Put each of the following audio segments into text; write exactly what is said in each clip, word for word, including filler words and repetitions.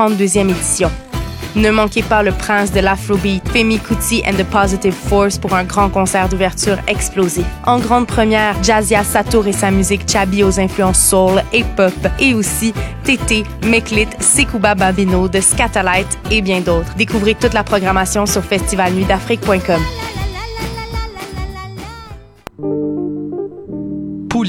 trente-deuxième édition. Ne manquez pas le prince de l'Afrobeat, Femi Kuti and the Positive Force pour un grand concert d'ouverture explosif. En grande première, Jazia Satour et sa musique chabi aux influences soul et pop, et aussi Tété Meklit, Sekouba Babino de Skatalites et bien d'autres. Découvrez toute la programmation sur festival nuit d'afrique point com. Pool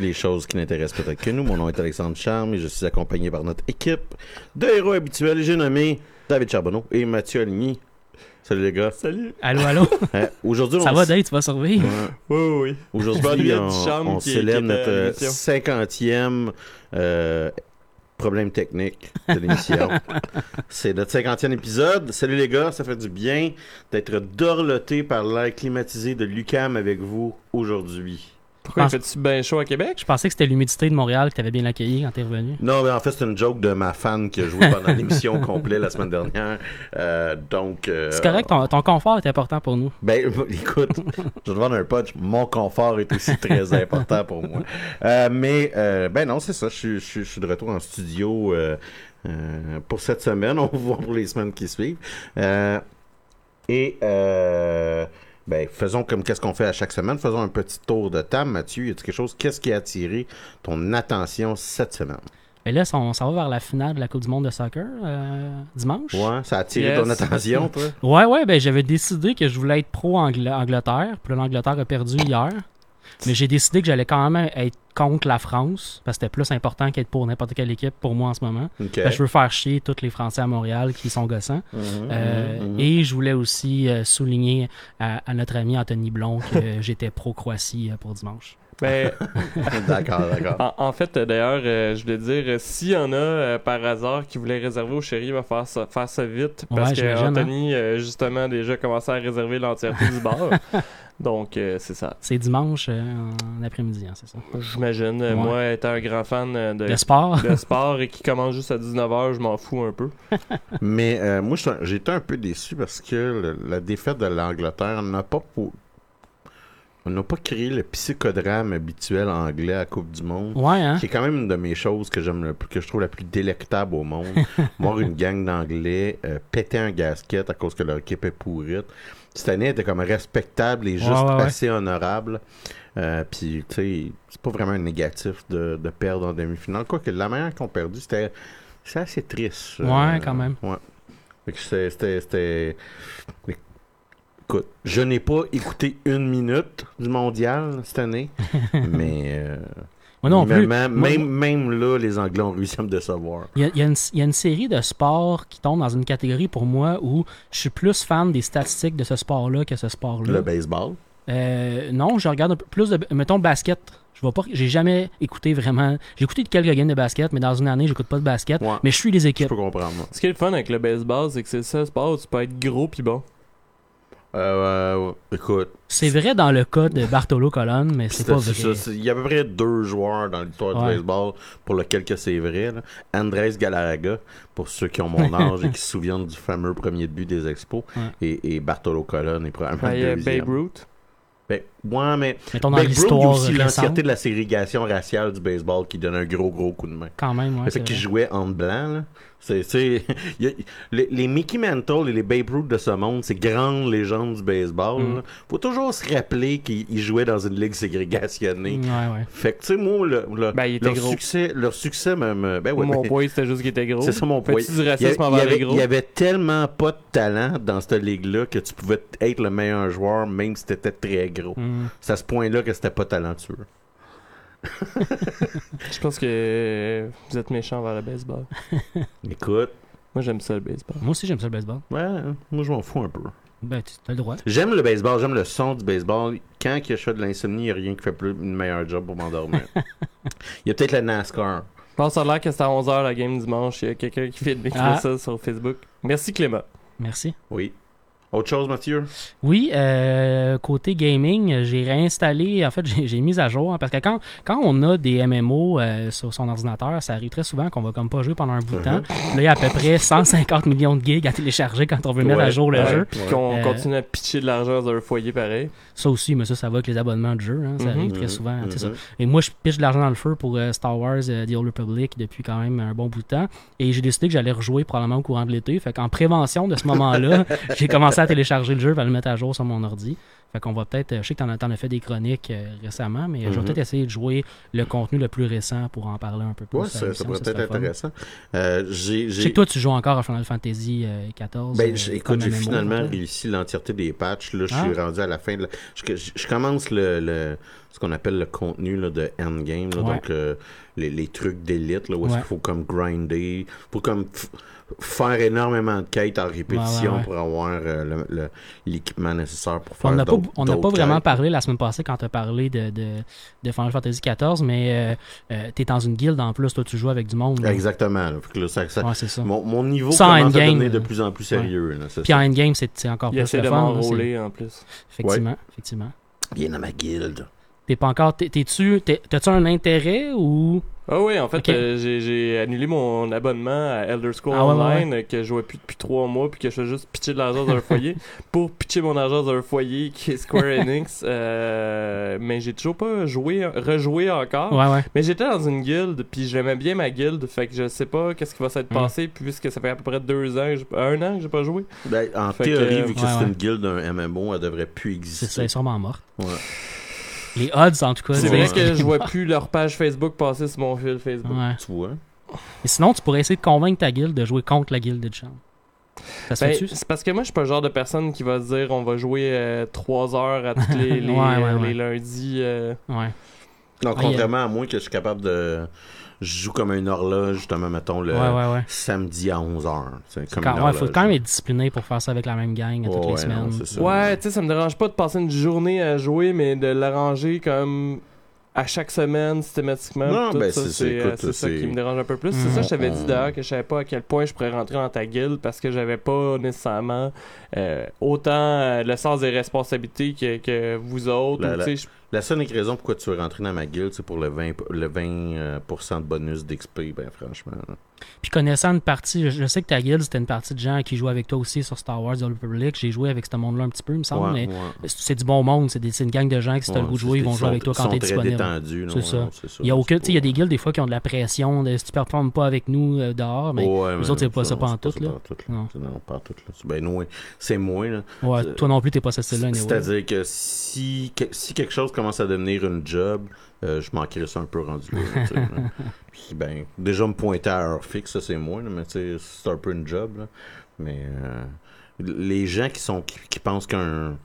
Les choses qui n'intéressent peut-être que nous. Mon nom est Alexandre Charme et je suis accompagné par notre équipe de héros habituels. J'ai nommé David Charbonneau et Mathieu Aligny. Salut les gars. Salut. Allô, allô. Euh, aujourd'hui, on ça s... va, Dave, tu vas survivre. Ouais. Oui, oui. Aujourd'hui, on, on qui, célèbre qui notre cinquantième euh, problème technique de l'émission. C'est notre cinquantième épisode. Salut les gars, ça fait du bien d'être dorloté par l'air climatisé de l'U Q A M avec vous aujourd'hui. Pourquoi Pense... fais-tu bien chaud à Québec? Je pensais que c'était l'humidité de Montréal que t'avais bien accueilli quand t'es revenu. Non, mais en fait, c'est une joke de ma fan qui a joué pendant l'émission complète la semaine dernière. Euh, donc, euh... C'est correct, ton, ton confort est important pour nous. Ben, écoute, je te demande un punch, mon confort est aussi très important pour moi. Euh, mais, euh, ben non, c'est ça, je, je, je suis de retour en studio euh, euh, pour cette semaine. On voit pour les semaines qui suivent. Euh, et... Euh... Ben, faisons comme qu'est-ce qu'on fait à chaque semaine. Faisons un petit tour de table. Mathieu, y a-t-il quelque chose? Qu'est-ce qui a attiré ton attention cette semaine? Ben là, on s'en va vers la finale de la Coupe du monde de soccer, euh, dimanche. Ouais, ça a attiré yes. ton attention, toi? Ouais, ouais, ben j'avais décidé que je voulais être pro-Angleterre. Puis l'Angleterre a perdu hier. Mais j'ai décidé que j'allais quand même être contre la France, parce que c'était plus important qu'être pour n'importe quelle équipe pour moi en ce moment. Okay. Je veux faire chier tous les Français à Montréal qui sont gossants. Mmh, euh, mmh. Et je voulais aussi souligner à, à notre ami Anthony Blond que j'étais pro-Croatie pour dimanche. Ben, d'accord, d'accord. En, en fait, d'ailleurs, euh, je voulais dire, s'il y en a euh, par hasard qui voulaient réserver au chéri, il va faire ça, faire ça vite parce ouais, que Anthony, hein? euh, justement, déjà commençait à réserver l'entièreté du bar. Donc, euh, c'est ça. C'est dimanche euh, en après-midi, hein, c'est ça? J'imagine. Ouais. Moi, étant un grand fan de, de sport de sport et qui commence juste à dix-neuf heures, je m'en fous un peu. Mais euh, moi, j'étais un peu déçu parce que le, la défaite de l'Angleterre n'a pas... Pour... On n'a pas créé le psychodrame habituel anglais à la Coupe du monde. Ouais, hein? Qui est quand même une de mes choses que j'aime le plus, que je trouve la plus délectable au monde. Voir une gang d'anglais euh, péter un gasket à cause que leur équipe est pourrite. Cette année, elle était comme respectable et juste ouais, ouais, assez ouais. honorable. Euh, Puis, tu sais, c'est pas vraiment négatif de, de perdre en demi-finale. Quoique, la manière qu'on perdu, c'était, c'était assez triste. Ouais, euh, quand même. Ouais. Fait que c'était... c'était, c'était... Écoute, je n'ai pas écouté une minute du mondial cette année, mais euh, moi non plus. Même, moi, même, même là, les Anglais ont réussi à me décevoir. Il y a, y, a y a une série de sports qui tombent dans une catégorie pour moi où je suis plus fan des statistiques de ce sport-là que ce sport-là. Le baseball? Euh, non, je regarde un peu plus de, mettons, le basket. Je vois pas, j'ai jamais écouté vraiment. J'ai écouté quelques games de basket, mais dans une année, j'écoute pas de basket. Ouais, mais je suis les équipes. Je peux comprendre. Moi. Ce qui est le fun avec le baseball, c'est que c'est ça, le sport où tu peux être gros pis bon. Euh, euh, écoute. C'est vrai dans le cas de Bartolo Colon, mais c'est, c'est pas c'est, vrai. Il y a à peu près deux joueurs dans l'histoire ouais. du baseball pour lesquels que c'est vrai. Là. Andrés Galarraga, pour ceux qui ont mon âge et qui se souviennent du fameux premier but des Expos, ouais. et, et Bartolo Colon est probablement le deuxième. Babe Ruth. Ben, Ouais, mais mettons dans l'histoire, il y a aussi récente. L'entièreté de la ségrégation raciale du baseball qui donne un gros, gros coup de main. Quand même, ouais. C'est, c'est qui jouait en blanc, là. C'est, c'est... a... les, les Mickey Mantle et les Babe Ruth de ce monde, c'est grandes légendes du baseball. Mm. Faut toujours se rappeler qu'ils jouaient dans une ligue ségrégationnée. Ouais, ouais. Fait que, tu sais, moi, le, le, ben, leur, succès, leur succès, même. Ben, ouais, mon mais... point, c'était juste qu'il était gros. C'est ça, mon point. Du racisme envers les gros. Il y avait tellement pas de talent dans cette ligue-là que tu pouvais être le meilleur joueur, même si t'étais très gros. Mm. C'est à ce point-là que c'était pas talentueux. Je pense que vous êtes méchant envers le baseball. Écoute. Moi, j'aime ça, le baseball. Moi aussi, j'aime ça, le baseball. Ouais, moi, je m'en fous un peu. Ben, t'as le droit. J'aime le baseball, j'aime le son du baseball. Quand il y a chaud de l'insomnie, il n'y a rien qui fait plus une meilleure job pour m'endormir. Il y a peut-être la NASCAR. Je pense à l'air que c'est à onze heures la game dimanche. Il y a quelqu'un qui fait ah. ça sur Facebook. Merci, Clément. Merci. Oui. Autre chose, Mathieu? Oui, euh, côté gaming, j'ai réinstallé, en fait, j'ai, j'ai mis à jour, hein, parce que quand, quand on a des M M O euh, sur son ordinateur, ça arrive très souvent qu'on va comme pas jouer pendant un bout de temps. Là, il y a à peu près cent cinquante millions de gigs à télécharger quand on veut mettre ouais, à jour le ouais, jeu. Puis qu'on euh, continue à pitcher de l'argent dans un foyer pareil. Ça aussi, mais ça, ça va avec les abonnements de jeu, hein, ça mm-hmm, arrive très souvent. Mm-hmm. C'est ça. Et moi, je pitche de l'argent dans le feu pour euh, Star Wars euh, The Old Republic depuis quand même un bon bout de temps. Et j'ai décidé que j'allais rejouer probablement au courant de l'été. Fait qu'en prévention de ce moment-là, j'ai commencé à à télécharger le jeu et le mettre à jour sur mon ordi. Fait qu'on va peut-être, je sais que t'en, t'en as fait des chroniques euh, récemment, mais mm-hmm. je vais peut-être essayer de jouer le contenu le plus récent pour en parler un peu plus. Ouais, ça, ça pourrait être intéressant. Euh, j'ai, j'ai... Je sais que toi, tu joues encore à Final Fantasy quatorze. Ben, j'ai, euh, écoute, j'ai finalement là. réussi l'entièreté des patchs. Là, je suis ah. rendu à la fin de la... Je, je, je commence le, le, ce qu'on appelle le contenu là, de endgame, là, ouais. donc euh, les, les trucs d'élite, là, où est-ce ouais. qu'il faut comme grinder, pour comme... F... faire énormément de quêtes en répétition ouais, ouais, ouais. pour avoir euh, le, le, l'équipement nécessaire pour faire d'autres quêtes. On n'a pas vraiment parlé la semaine passée quand tu as parlé de, de, de Final Fantasy quatorze, mais euh, euh, tu es dans une guilde en plus, toi tu joues avec du monde. Exactement. Là, que là, ça, ça, ouais, c'est ça. Mon, mon niveau commence à devenir de plus en plus sérieux. Ouais. Là, c'est puis en endgame, c'est, c'est encore plus le fun. Il en plus. Effectivement, ouais. effectivement. Viens dans ma guilde. T'es pas encore... T'es, t'es-tu, t'es, t'as-tu un intérêt ou... Ah oui, en fait, okay. euh, j'ai, j'ai annulé mon abonnement à Elder Scrolls ah, Online ouais, ouais. que je jouais plus depuis trois mois puis que je fais juste pitcher de l'argent dans un foyer pour pitcher mon argent dans un foyer qui est Square Enix. Euh, mais j'ai toujours pas joué, rejoué encore. Ouais, ouais. Mais j'étais dans une guilde puis j'aimais bien ma guilde. Fait que je sais pas qu'est-ce qui va s'être mm. passé puisque ça fait à peu près deux ans, un an que j'ai pas joué. Ben, en fait théorie, que, vu que ouais, c'est ouais. une guilde, un M M O, elle devrait plus exister. C'est ça, elle est sûrement morte. Ouais. Les odds, en tout cas. C'est vrai que je vois plus leur page Facebook passer sur mon fil Facebook. Ouais. Tu vois. Mais sinon, tu pourrais essayer de convaincre ta guilde de jouer contre la guilde de Chambre. Ça se ben, fait-tu? C'est parce que moi, je suis pas le genre de personne qui va dire on va jouer euh, trois heures à tous les, les, ouais, ouais, ouais. les lundis. Euh... Ouais. Non, contrairement ouais, à moi que je suis capable de... Je joue comme une horloge, justement, mettons, le ouais, ouais, ouais. samedi à onze heures. Il ouais, faut quand même être discipliné pour faire ça avec la même gang toutes ouais, les semaines. Non, ça, ouais, tu sais, ça me dérange pas de passer une journée à jouer, mais de l'arranger comme à chaque semaine, systématiquement. Non, tout, ben, ça, c'est, c'est, c'est, écoute, c'est ça c'est... qui me dérange un peu plus. Mmh. C'est ça, je t'avais dit d'ailleurs que je savais pas à quel point je pourrais rentrer dans ta guilde parce que j'avais pas nécessairement euh, autant euh, le sens des responsabilités que, que vous autres. Là, ou, là. La seule raison pourquoi tu veux rentrer dans ma guilde, c'est pour le vingt pour cent de bonus d'X P, ben franchement. Puis connaissant une partie, je sais que ta guilde, c'était une partie de gens qui jouaient avec toi aussi sur Star Wars The Old Republic. J'ai joué avec ce monde-là un petit peu, il me semble, ouais, mais ouais. c'est du bon monde. C'est, des, c'est une gang de gens qui, si ouais, t'as le goût de jouer, ils vont jouer avec toi quand t'es disponible. Détendus, non, c'est ça. Non, c'est ça. Il y a, aucun, il y a des guildes, des fois, qui ont de la pression de si tu performes pas avec nous euh, dehors, mais ouais, les autres, c'est pas ça pantoute. Non, pas tout. Ben non, c'est moi. Toi non plus, t'es pas celle-là. C'est-à-dire que si quelque chose comme commence à devenir une job, euh, je manquerais ça un peu rendu là. Là. Puis ben, déjà me pointer à heure fixe, ça c'est moi, là, mais c'est un peu une job. Là. Mais euh, les gens qui sont qui, qui pensent qu'un.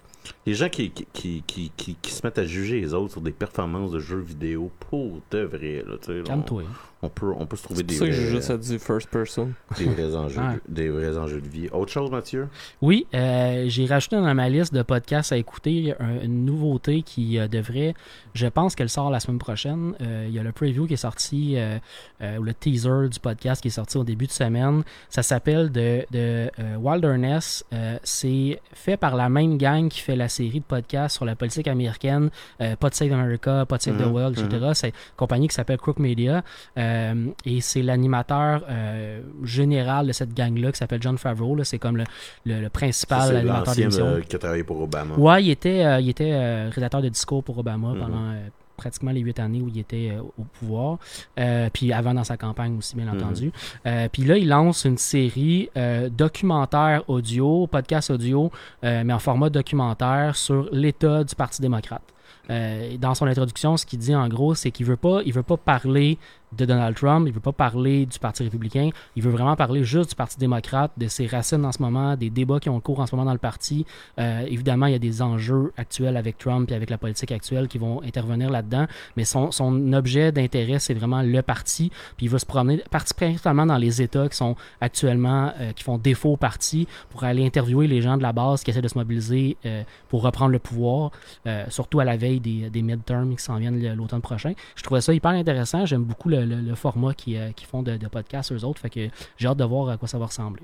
Les gens qui, qui, qui, qui, qui, qui se mettent à juger les autres sur des performances de jeux vidéo pour de vrai. Là, calme-toi. On, on, peut, on peut se trouver c'est des... C'est pour ça que j'ai juste à dire first person. Des vrais, enjeux, ah. des vrais enjeux de vie. Autre chose, Mathieu? Oui, euh, j'ai rajouté dans ma liste de podcasts à écouter un, une nouveauté qui euh, devrait... Je pense qu'elle sort la semaine prochaine. Il euh, y a le preview qui est sorti, euh, euh, le teaser du podcast qui est sorti au début de semaine. Ça s'appelle The, The euh, Wilderness. Euh, c'est fait par la même gang qui fait la série de podcasts sur la politique américaine, euh, Pod Save America, Pod Save mmh, the World, et cetera. Mmh. C'est une compagnie qui s'appelle Crook Media. Euh, Euh, et c'est l'animateur euh, général de cette gang-là qui s'appelle John Favreau. Là, c'est comme le, le, le principal ça, animateur de l'émission. C'est l'ancien qui a travaillé pour Obama. Oui, il était, euh, il était euh, rédacteur de discours pour Obama mm-hmm. pendant... Euh, pratiquement les huit années où il était euh, au pouvoir, euh, puis avant dans sa campagne aussi, bien entendu. Mmh. Euh, puis là, il lance une série euh, documentaire audio, podcast audio, euh, mais en format documentaire sur l'état du Parti démocrate. Euh, dans son introduction, ce qu'il dit en gros, c'est qu'il veut pas, il veut pas parler de Donald Trump, il veut pas parler du Parti républicain, il veut vraiment parler juste du Parti démocrate, de ses racines en ce moment, des débats qui ont cours en ce moment dans le parti. Euh, évidemment, il y a des enjeux actuels avec Trump et avec la politique actuelle qui vont intervenir là-dedans, mais son, son objet d'intérêt, c'est vraiment le parti, puis il va se promener principalement dans les États qui sont actuellement, euh, qui font défaut au parti, pour aller interviewer les gens de la base qui essaient de se mobiliser euh, pour reprendre le pouvoir, euh, surtout à la veille des, des midterms qui s'en viennent l'automne prochain. Je trouvais ça hyper intéressant, j'aime beaucoup le Le, le, le format qu'ils euh, qui font de, de podcasts eux autres, fait que j'ai hâte de voir à quoi ça va ressembler.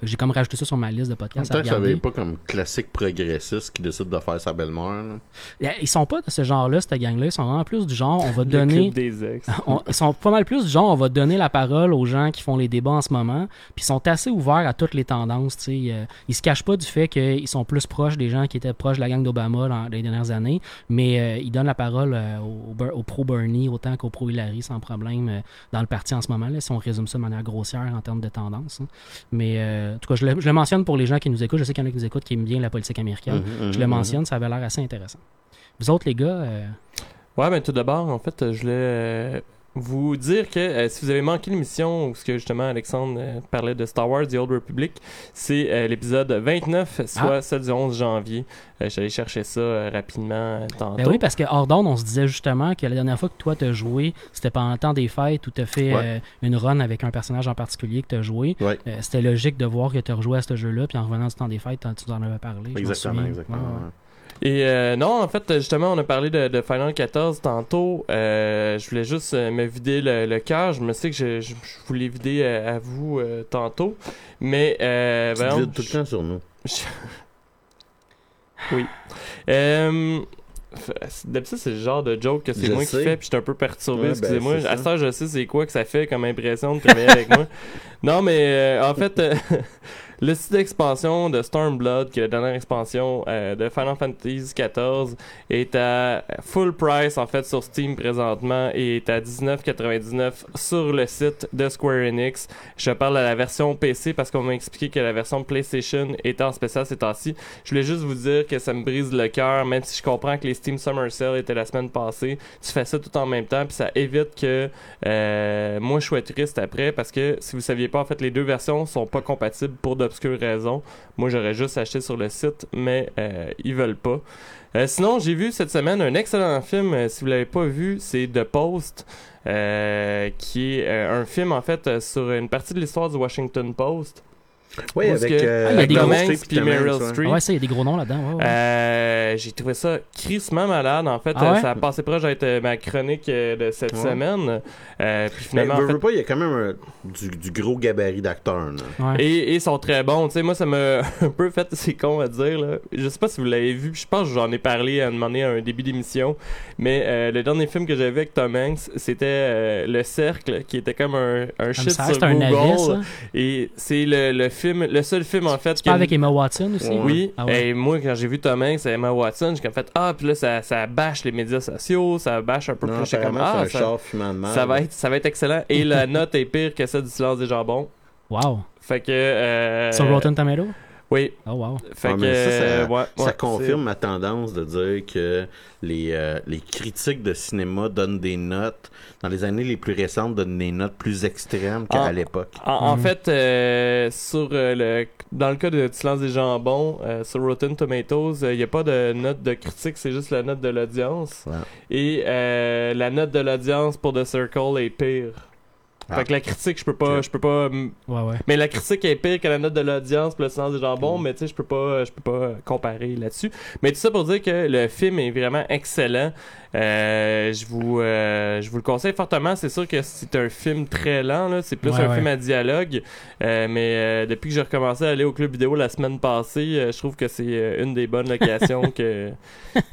J'ai comme rajouté ça sur ma liste de podcasts. En même temps, ça n'est pas comme classique progressiste qui décide de faire sa belle-mère. Là. Ils sont pas de ce genre-là, cette gang-là. Ils sont vraiment plus du genre, on va donner... des ex. on, ils sont pas mal plus du genre, on va donner la parole aux gens qui font les débats en ce moment. Puis ils sont assez ouverts à toutes les tendances. T'sais. Ils ne se cachent pas du fait qu'ils sont plus proches des gens qui étaient proches de la gang d'Obama dans, dans les dernières années. Mais euh, ils donnent la parole euh, au, au pro-Bernie autant qu'au pro-Hillary sans problème euh, dans le parti en ce moment. Là, si on résume ça de manière grossière en termes de tendance. Hein. Mais... Euh, en tout cas, je le, je le mentionne pour les gens qui nous écoutent. Je sais qu'il y en a qui nous écoutent qui aiment bien la politique américaine. Mmh, mmh, je le mentionne, mmh. ça avait l'air assez intéressant. Vous autres, les gars... Euh... Ouais, ben tout d'abord, en fait, je voulais vous dire que euh, si vous avez manqué l'émission où justement Alexandre euh, parlait de Star Wars The Old Republic, c'est euh, l'épisode vingt-neuf, soit ah. celle du onze janvier. Euh, J'allais chercher ça euh, rapidement euh, tantôt. Ben oui, parce que hors d'onde, on se disait justement que la dernière fois que toi t'as joué, c'était pendant le temps des fêtes où t'as fait ouais. euh, une run avec un personnage en particulier que t'as joué. Ouais. Euh, c'était logique de voir que t'as rejoué à ce jeu-là, puis en revenant du temps des fêtes, tu nous en avais parlé. Exactement, exactement. Ouais, ouais. Et euh, non, en fait, justement, on a parlé de, de Final quatorze tantôt. Euh, je voulais juste me vider le, le cœur. Je me sais que je, je, je voulais vider à, à vous euh, tantôt. Mais. Euh, tu ben, vides on, tout je, le temps sur nous. Je... Oui. Euh. D'habitude, c'est le genre de joke que c'est je moi sais. Qui fais, puis je suis un peu perturbé, ouais, excusez-moi. Ben, à ça, je sais c'est quoi que ça fait comme impression de travailler avec moi. Non, mais euh, en fait, euh, le site d'expansion de Stormblood, qui est la dernière expansion euh, de Final Fantasy quatorze, est à full price en fait sur Steam présentement et est à dix-neuf quatre-vingt-dix-neuf sur le site de Square Enix. Je parle de la version P C parce qu'on m'a expliqué que la version PlayStation est en spécial ces temps-ci. Je voulais juste vous dire que ça me brise le cœur, même si je comprends que les Steam Summer Sale était la semaine passée. Tu fais ça tout en même temps, puis ça évite que euh, moi je sois triste après, parce que si vous saviez pas, en fait les deux versions sont pas compatibles pour d'obscures raisons. Moi j'aurais juste acheté sur le site, mais euh, ils veulent pas. Euh, sinon, j'ai vu cette semaine un excellent film, euh, si vous l'avez pas vu, c'est The Post, euh, qui est euh, un film en fait euh, sur une partie de l'histoire du Washington Post. Oui, avec, euh, avec Tom Hanks puis Meryl Streep. Ah ouais, ça, il y a des gros noms là-dedans. Ouais, ouais. Euh, j'ai trouvé ça crissement malade. En fait, ah ouais? Ça a passé proche d'être ma chronique de cette ouais. semaine. Euh, puis finalement, mais, en veux, fait... veux pas, il y a quand même un, du, du gros gabarit d'acteurs. Ouais. Et ils sont très bons. Tu sais, moi, ça m'a un peu fait, c'est con à dire. Là. Je sais pas si vous l'avez vu. Je pense que j'en ai parlé à un moment donné à un début d'émission. Mais euh, le dernier film que j'avais avec Tom Hanks, c'était euh, Le Cercle, qui était comme un, un shit ça, sur Google. Avis, et c'est le, le film le seul film en fait qui... avec Emma Watson aussi ouais. oui ah ouais. Et moi quand j'ai vu Tom Hanks et Emma Watson, j'ai comme fait ah puis là ça, ça bâche les médias sociaux, ça bâche un peu non, plus j'étais comme ah ça, ça va être ça va être excellent et la note est pire que celle du Silence des jambons. Wow. Fait que euh... sur Rotten Tomatoes. Oui. Oh wow. Fait ah, que, ça, ça, euh, ouais, ça ouais, confirme c'est... ma tendance de dire que les, euh, les critiques de cinéma donnent des notes, dans les années les plus récentes, donnent des notes plus extrêmes qu'à en, l'époque. En, en mm. fait, euh, sur euh, le dans le cas de Silence des jambons, euh, sur Rotten Tomatoes, il euh, n'y a pas de note de critique, c'est juste la note de l'audience. Wow. Et euh, la note de l'audience pour The Circle est pire. Ah. Fait que la critique, je peux pas, je peux pas. Ouais, ouais. Mais la critique est pire que la note de l'audience pour Le Silence des jambons, mm. mais tu sais, je peux pas, je peux pas comparer là-dessus. Mais tout ça pour dire que le film est vraiment excellent. Euh, je vous euh, je vous le conseille fortement. C'est sûr que c'est un film très lent, là. C'est plus ouais, un ouais. film à dialogue. Euh, mais euh, depuis que j'ai recommencé à aller au Club Vidéo la semaine passée, euh, je trouve que c'est euh, une des bonnes locations que,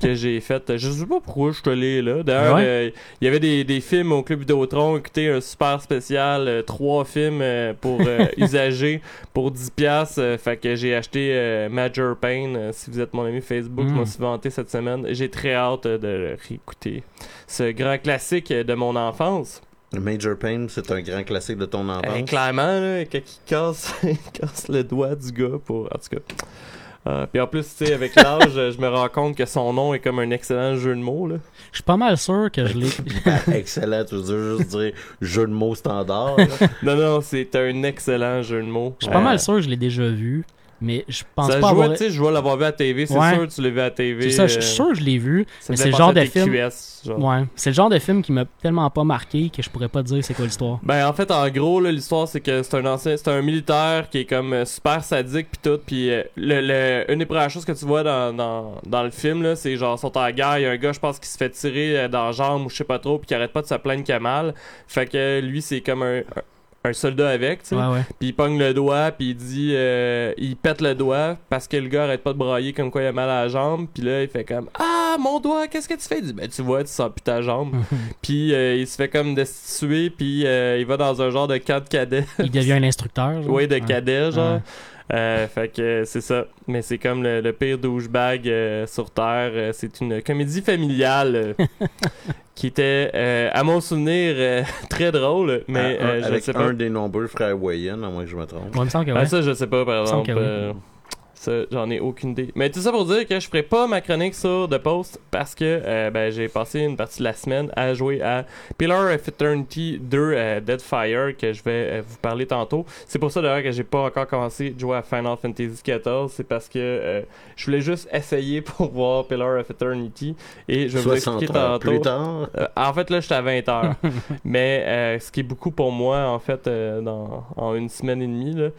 que j'ai faites. Je sais pas pourquoi je suis allé là. D'ailleurs, ouais. euh, il y avait des, des films au Club Vidéotron. Écoutez, un super spécial. Euh, trois films euh, pour euh, usagers pour dix piastres. Euh, fait que j'ai acheté euh, Major Payne. Euh, si vous êtes mon ami Facebook, mm. je m'en suis vanté cette semaine. J'ai très hâte euh, de rire. Écoutez, ce grand classique de mon enfance. Major Payne, c'est un grand classique de ton enfance. Euh, clairement, là, quand il casse, il casse le doigt du gars pour... En tout cas... Euh, puis en plus, tu sais, avec l'âge, je me rends compte que son nom est comme un excellent jeu de mots, là. Je suis pas mal sûr que je l'ai... Excellent, tu veux juste dire jeu de mots standard, là. Non, non, c'est un excellent jeu de mots. Je suis pas euh... mal sûr que je l'ai déjà vu. Mais je pense ça pas jouait, avoir... Je vois l'avoir vu à la T V, c'est ouais. sûr que tu l'as vu à la T V. C'est ça, je suis sûr que je l'ai vu, ça mais c'est le genre de film... Q S, genre. Ouais. C'est le genre de film qui m'a tellement pas marqué que je pourrais pas dire c'est quoi l'histoire. Ben en fait, en gros, là, l'histoire c'est que c'est un ancien... c'est un militaire qui est comme super sadique pis tout, pis euh, le, le... une des premières choses que tu vois dans, dans, dans le film, là, c'est genre, sont en guerre, il y a un gars, je pense, qui se fait tirer dans la jambe ou je sais pas trop, pis qui arrête pas de se plaindre qu'il a mal. Fait que lui, c'est comme un... un soldat avec, tu sais, ouais, ouais. Puis il pogne le doigt, puis il dit, euh, il pète le doigt parce que le gars arrête pas de brailler comme quoi il a mal à la jambe, puis là il fait comme ah mon doigt, qu'est-ce que tu fais? Il dit ben tu vois, tu sens plus ta jambe, puis euh, il se fait comme destituer, puis euh, il va dans un genre de camp de cadets. Il devient un instructeur. Oui, de ouais. cadet genre. Ouais. Euh, fait que euh, c'est ça, mais c'est comme le, le pire douchebag euh, sur terre. Euh, c'est une comédie familiale euh, qui était, euh, à mon souvenir, euh, très drôle. Mais euh, euh, avec je sais pas. Un des nombreux frères Wayan, à moins que je me trompe. Ouais, me semble que ouais. Ah, ça, je sais pas, par exemple. Euh, oui. Ça, j'en ai aucune idée. Mais tout ça pour dire que je ferai pas ma chronique sur The Post parce que euh, ben, j'ai passé une partie de la semaine à jouer à Pillar of Eternity deux euh, Deadfire que je vais euh, vous parler tantôt. C'est pour ça d'ailleurs que j'ai pas encore commencé de jouer à Final Fantasy quatorze. C'est parce que euh, je voulais juste essayer pour voir Pillar of Eternity et je vais vous expliquer tantôt. Plus tard. Euh, en fait là, je suis à vingt heures. Mais euh, ce qui est beaucoup pour moi en fait euh, dans, en une semaine et demie. Là.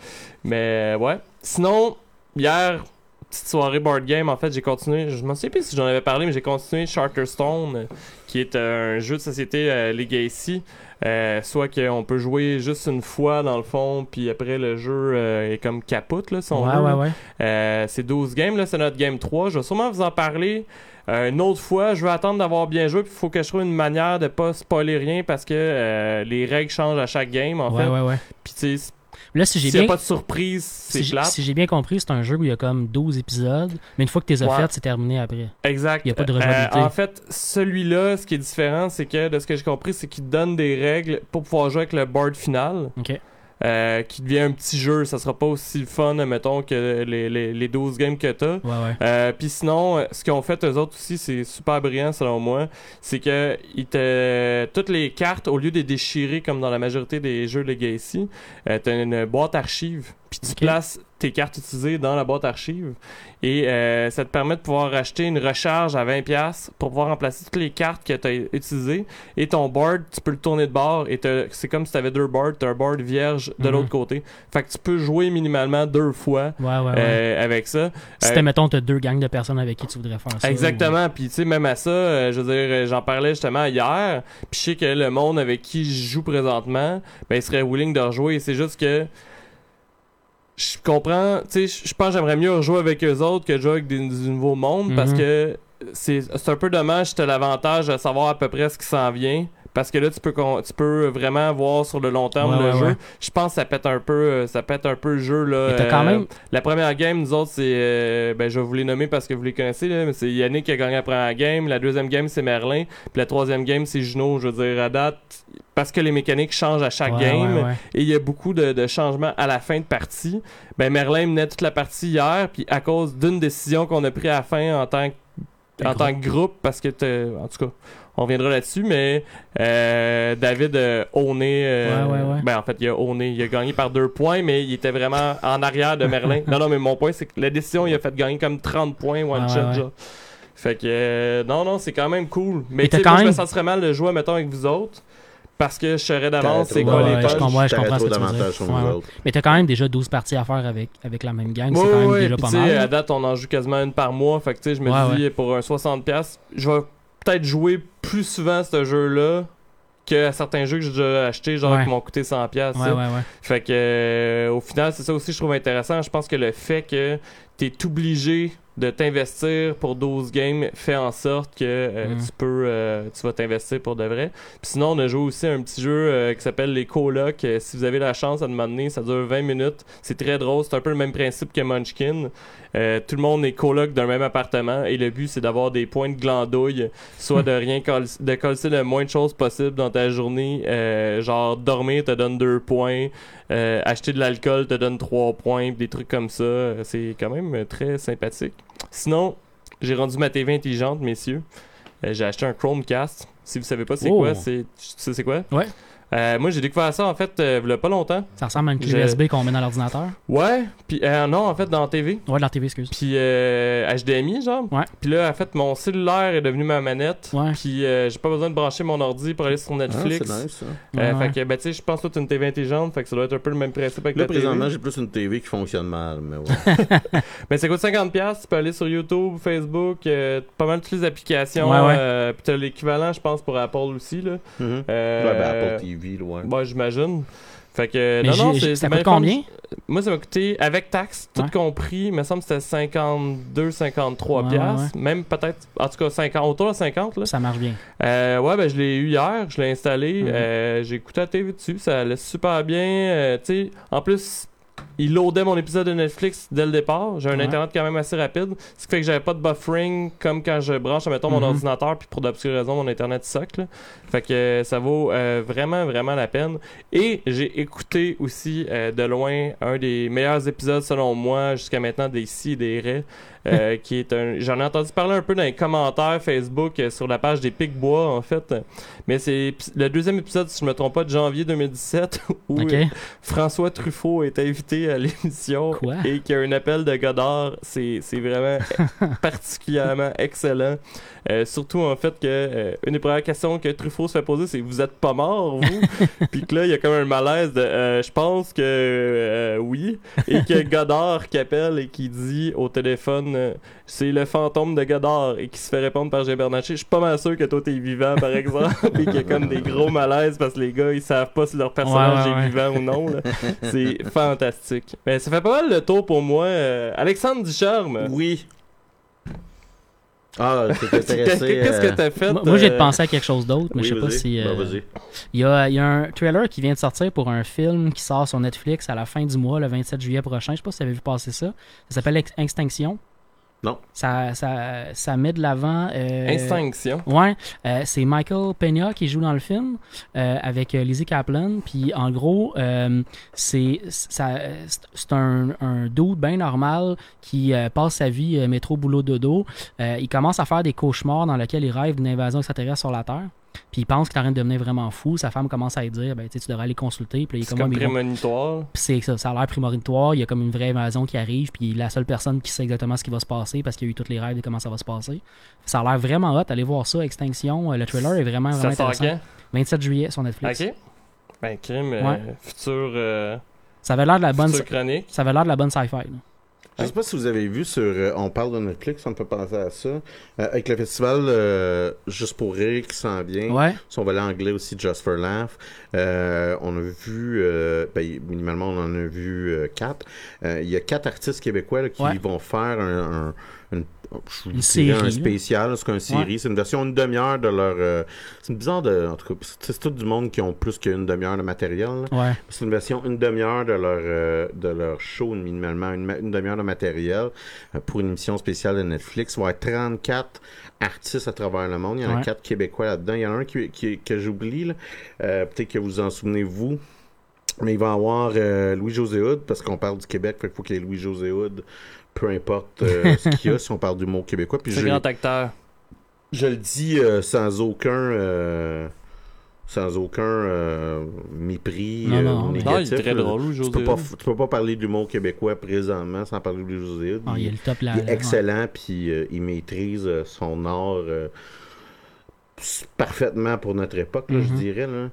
Mais euh, ouais. Sinon... Hier, petite soirée board game, en fait, j'ai continué, je m'en souviens plus si j'en avais parlé, mais j'ai continué Charterstone, qui est un jeu de société euh, Legacy, euh, soit qu'on peut jouer juste une fois dans le fond, puis après le jeu euh, est comme capote, là, si on veut. Ouais, ouais, ouais. Euh, c'est douze games, là, c'est notre game trois, je vais sûrement vous en parler. Euh, une autre fois, je vais attendre d'avoir bien joué, puis il faut que je trouve une manière de pas spoiler rien, parce que euh, les règles changent à chaque game, en ouais, fait. Ouais, ouais, ouais. Puis tu sais, là, si j'ai S'il n'y a bien... pas de surprise, c'est si plate. J'ai... Si j'ai bien compris, c'est un jeu où il y a comme douze épisodes, mais une fois que tu les as ouais. faites, c'est terminé après. Exact. Il n'y a pas de rejouabilité. Euh, en fait, celui-là, ce qui est différent, c'est que, de ce que j'ai compris, c'est qu'il donne des règles pour pouvoir jouer avec le board final. OK. Euh, qui devient un petit jeu, ça sera pas aussi fun, mettons, que les, les, les douze games que t'as. Ouais, ouais. Euh, Puis sinon, ce qu'ils ont fait eux autres aussi, c'est super brillant selon moi, c'est que ils te... toutes les cartes, au lieu de les déchirer comme dans la majorité des jeux Legacy, euh, t'as une boîte archive. Puis tu okay. places tes cartes utilisées dans la boîte archive et euh, ça te permet de pouvoir acheter une recharge à vingt piastres pour pouvoir remplacer toutes les cartes que tu as utilisées et ton board, tu peux le tourner de bord et c'est comme si tu avais deux boards, tu as un board vierge de mm-hmm. l'autre côté. Fait que tu peux jouer minimalement deux fois ouais, ouais, ouais. Euh, avec ça. Si euh, mettons, tu as deux gangs de personnes avec qui tu voudrais faire ça. Exactement, ouais. Puis tu sais, même à ça, euh, je veux dire, j'en parlais justement hier, puis je sais que le monde avec qui je joue présentement, ben, il serait willing de rejouer et c'est juste que je comprends, tu sais, je pense que j'aimerais mieux rejouer avec eux autres que de jouer avec des, des nouveaux mondes mm-hmm. parce que c'est, c'est un peu dommage si t'as l'avantage de savoir à peu près ce qui s'en vient. Parce que là, tu peux, tu peux vraiment voir sur le long terme ouais, le ouais, jeu. Ouais. Je pense que ça pète un peu, ça pète un peu le jeu. Là. Mais t'as quand même... euh, la première game, nous autres, c'est... Euh, ben, je vais vous les nommer parce que vous les connaissez. Là, mais c'est Yannick qui a gagné la première game. La deuxième game, c'est Merlin. Puis la troisième game, c'est Juno. Je veux dire, à date, parce que les mécaniques changent à chaque ouais, game. Ouais, ouais. Et il y a beaucoup de, de changements à la fin de partie. Ben, Merlin menait toute la partie hier. Puis à cause d'une décision qu'on a prise à la fin en tant que, en tant que groupe, parce que... t'es, en tout cas... on reviendra là-dessus, mais euh, David euh, Oné, euh, ouais, ouais, ouais. ben en fait, il a Oné, il a gagné par deux points, mais il était vraiment en arrière de Merlin. Non, non, mais mon point, c'est que la décision, il a fait gagner comme trente points one ah, shot. Ouais, ouais. Genre. Fait que, euh, non, non, c'est quand même cool. Mais tu sais, moi, même... je me senserais mal de jouer, mettons, avec vous autres, parce que je serais d'avance, c'est quoi ouais, les punches. Ouais, je comprends ce que tu veux dire. Ouais. Mais t'as quand même déjà douze parties à faire avec, avec la même gang, ouais, c'est quand même ouais, déjà pas mal. À date, on en joue quasiment une par mois, fait que tu sais, je me ouais, dis, ouais. pour un soixante piastres, je vais peut-être jouer plus souvent à ce jeu-là que à certains jeux que j'ai déjà achetés, genre ouais. qui m'ont coûté cent dollars$. Ouais, ouais, ouais. Fait que, euh, au final, c'est ça aussi que je trouve intéressant. Je pense que le fait que t'es obligé de t'investir pour douze games fait en sorte que euh, mm. tu peux euh, tu vas t'investir pour de vrai. Puis sinon, on a joué aussi à un petit jeu euh, qui s'appelle les colocs. Euh, si vous avez la chance à demander, ça dure vingt minutes. C'est très drôle. C'est un peu le même principe que Munchkin. Euh, tout le monde est coloc d'un même appartement et le but, c'est d'avoir des points de glandouille, soit mm. de rien col- de coller le moins de choses possible dans ta journée. Euh, genre, dormir te donne deux points. Euh, acheter de l'alcool te donne trois points. Des trucs comme ça. C'est quand même très sympathique. Sinon, j'ai rendu ma T V intelligente, messieurs. Euh, j'ai acheté un Chromecast. Si vous savez pas c'est oh. quoi, c'est c'est, c'est quoi? Ouais. Euh, moi, j'ai découvert ça, en fait, euh, il y a pas longtemps. Ça ressemble à une clé je... U S B qu'on met dans l'ordinateur. Ouais. Puis euh, non, en fait, dans la T V. Ouais, dans la T V, excuse. Puis euh, H D M I, genre. Ouais. Puis là, en fait, mon cellulaire est devenu ma manette. Ouais. Puis euh, j'ai pas besoin de brancher mon ordi pour aller sur Netflix. Ah, c'est nice, ça. Euh, ouais, fait ouais. que, ben, tu sais, je pense que c'est une T V intelligente. Fait que ça doit être un peu le même principe avec là, la T V. Là, présentement, j'ai plus une T V qui fonctionne mal, mais ouais. Mais ça coûte cinquante dollars$. Tu peux aller sur YouTube, Facebook, euh, pas mal toutes les applications. Ouais, ouais. Euh, puis t'as l'équivalent, je pense, pour Apple aussi, là. Mm-hmm. Euh, ouais, ben, Apple T V. Loin. Bon, j'imagine. Fait que mais non, non, c'est, ça coûte combien? Moi, ça m'a coûté avec taxes, tout ouais. compris. Il me semble que c'était cinquante-deux, cinquante-trois ouais, piastres, ouais. même peut-être, en tout cas cinquante, autour de cinquante. Là. Ça marche bien. Euh, ouais, ben je l'ai eu hier, je l'ai installé, mm-hmm. euh, j'ai écouté la T V dessus, ça allait super bien. Euh, tu sais, en plus. Il loadait mon épisode de Netflix dès le départ. J'ai un ouais. internet quand même assez rapide. Ce qui fait que j'avais pas de buffering comme quand je branche, mettons, mm-hmm. mon ordinateur, puis pour d'obscures raisons, mon internet socle. Là. Fait que euh, ça vaut euh, vraiment, vraiment la peine. Et j'ai écouté aussi euh, de loin un des meilleurs épisodes, selon moi, jusqu'à maintenant, des si et des ré. Euh, qui est un... J'en ai entendu parler un peu dans les commentaires Facebook euh, sur la page des Pic-Bois, en fait. Mais c'est le deuxième épisode, si je ne me trompe pas, de janvier deux mille dix-sept, où okay. François Truffaut est invité à l'émission. Quoi? Et qu'il y a un appel de Godard. C'est, c'est vraiment particulièrement excellent. Euh, surtout, en fait, que euh, une des premières questions que Truffaut se fait poser, c'est « Vous êtes pas mort, vous? » Puis que là, il y a comme un malaise de euh, « Je pense que euh, oui. » Et que Godard qui appelle et qui dit au téléphone c'est le fantôme de Godard et qui se fait répondre par Gilbert Naché. Je suis pas mal sûr que toi t'es vivant par exemple et qu'il y a comme des gros malaises parce que les gars ils savent pas si leur personnage ouais, ouais, ouais. est vivant ou non là. C'est fantastique. Mais ça fait pas mal le tour pour moi. euh, Alexandre Ducharme. Oui. Ah, t'es intéressé. Qu'est-ce que t'as fait? Moi, euh... moi j'ai pensé à quelque chose d'autre, mais oui, je sais pas si. Euh... Ben, il, y a, il y a un trailer qui vient de sortir pour un film qui sort sur Netflix à la fin du mois, le vingt-sept juillet prochain. Je sais pas si vous avez vu passer ça. Ça s'appelle Extinction. Non. Ça, ça, ça met de l'avant. Euh, Extinction. Ouais. Euh, c'est Michael Peña qui joue dans le film euh, avec Lizzie Kaplan. Puis en gros, euh, c'est, ça, c'est un, un dude bien normal qui euh, passe sa vie euh, métro, boulot, dodo. Euh, il commence à faire des cauchemars dans lesquels il rêve d'une invasion extraterrestre sur la Terre. Puis il pense qu'il est en train de devenir vraiment fou. Sa femme commence à lui dire ben, tu devrais aller consulter. Puis là, il est c'est comme, comme prémonitoire. Puis c'est ça, ça a l'air prémonitoire. Il y a comme une vraie invasion qui arrive. Puis il est la seule personne qui sait exactement ce qui va se passer parce qu'il y a eu tous les rêves de comment ça va se passer. Ça a l'air vraiment hot. Allez voir ça, Extinction. Le trailer est vraiment, vraiment ça intéressant. Quand? vingt-sept juillet sur Netflix. Ok. Ben, crime, euh, ouais. futur. Euh, ça avait l'air de la bonne. Chronique. Ça avait l'air de la bonne sci-fi. Là. Je ne sais pas si vous avez vu sur euh, on parle de Netflix, on peut penser à ça. Euh, avec le festival euh, Juste pour rire qui s'en vient. Ouais. Son volet anglais aussi, Just for Laugh. Euh, on a vu, euh, ben, minimalement, on en a vu euh, quatre. Il euh, y a quatre artistes québécois là, qui ouais. vont faire un, un Une, je une série. Un spécial, c'est une série. Ouais. C'est une version une demi-heure de leur. Euh, c'est bizarre de. En tout cas, c'est, c'est tout du monde qui ont plus qu'une demi-heure de matériel. Ouais. C'est une version une demi-heure de leur euh, de leur show, minimalement. Une, une demi-heure de matériel euh, pour une émission spéciale de Netflix. Il va y avoir trente-quatre artistes à travers le monde. Il y en ouais. a quatre Québécois là-dedans. Il y en a un qui, qui, que j'oublie. Euh, peut-être que vous en souvenez, vous. Mais il va y avoir euh, Louis-José Hood, parce qu'on parle du Québec, fait qu'il faut qu'il y ait Louis-José Hood. Peu importe euh, ce qu'il y a, si on parle du mot québécois. Puis c'est je, grand acteur. Je le dis euh, sans aucun euh, sans aucun euh, mépris non, non, euh, négatif. Non, il est très drôle, Louis-José Hood. Tu peux pas, tu peux pas parler du mot québécois présentement sans parler de Louis-José Hood. Oh, il, il est le top là. Il est excellent, ouais. puis euh, il maîtrise euh, son art euh, parfaitement pour notre époque, là, mm-hmm. je dirais. Là.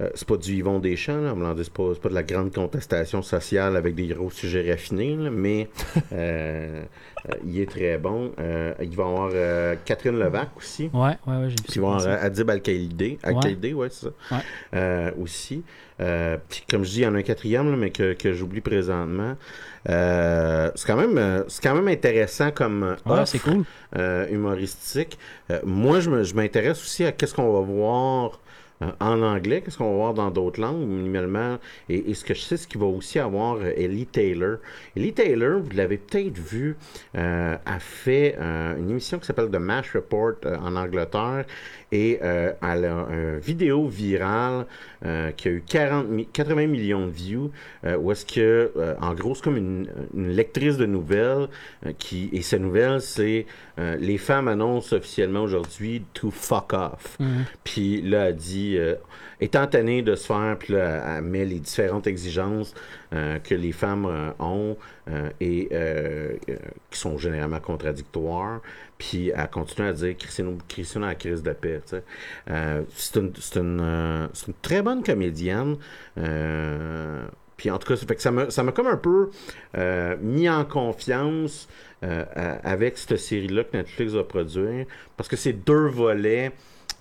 Euh, c'est pas du Yvon Deschamps, là, c'est pas, c'est pas de la grande contestation sociale avec des gros sujets raffinés, là, mais euh, euh, il est très bon. Euh, il va y avoir euh, Catherine Levac aussi. Oui, oui, oui. Il va y avoir Adib Al-Khalidé. Al-Khalidé, oui, ouais, c'est ça. Ouais. Euh, aussi. Euh, puis comme je dis, il y en a un quatrième, là, mais que, que j'oublie présentement. Euh, c'est, quand même, c'est quand même intéressant comme offre, ouais, c'est cool. euh, humoristique. Euh, moi, je, me, je m'intéresse aussi à qu'est-ce qu'on va voir Euh, en anglais, qu'est-ce qu'on va voir dans d'autres langues, minimalement, et, et ce que je sais, c'est qu'il va aussi avoir euh, Ellie Taylor. Ellie Taylor, vous l'avez peut-être vu, euh, a fait euh, une émission qui s'appelle The Mash Report euh, en Angleterre, et euh, elle a une vidéo virale euh, qui a eu quarante, quatre-vingts millions de views, euh, où est-ce que, euh, en gros, c'est comme une, une lectrice de nouvelles, euh, qui, et ces nouvelles, c'est euh, les femmes annoncent officiellement aujourd'hui « to fuck off mm-hmm. ». Puis là, elle dit Euh, étant tannée de se faire, puis là, elle met les différentes exigences euh, que les femmes euh, ont euh, et euh, euh, qui sont généralement contradictoires, puis elle continue à dire « Christine à la crise de paix ». Euh, c'est, une, c'est, une, euh, c'est une très bonne comédienne. Euh, puis en tout cas, ça, fait que ça, m'a, ça m'a comme un peu euh, mis en confiance euh, avec cette série-là que Netflix va produire, parce que c'est deux volets.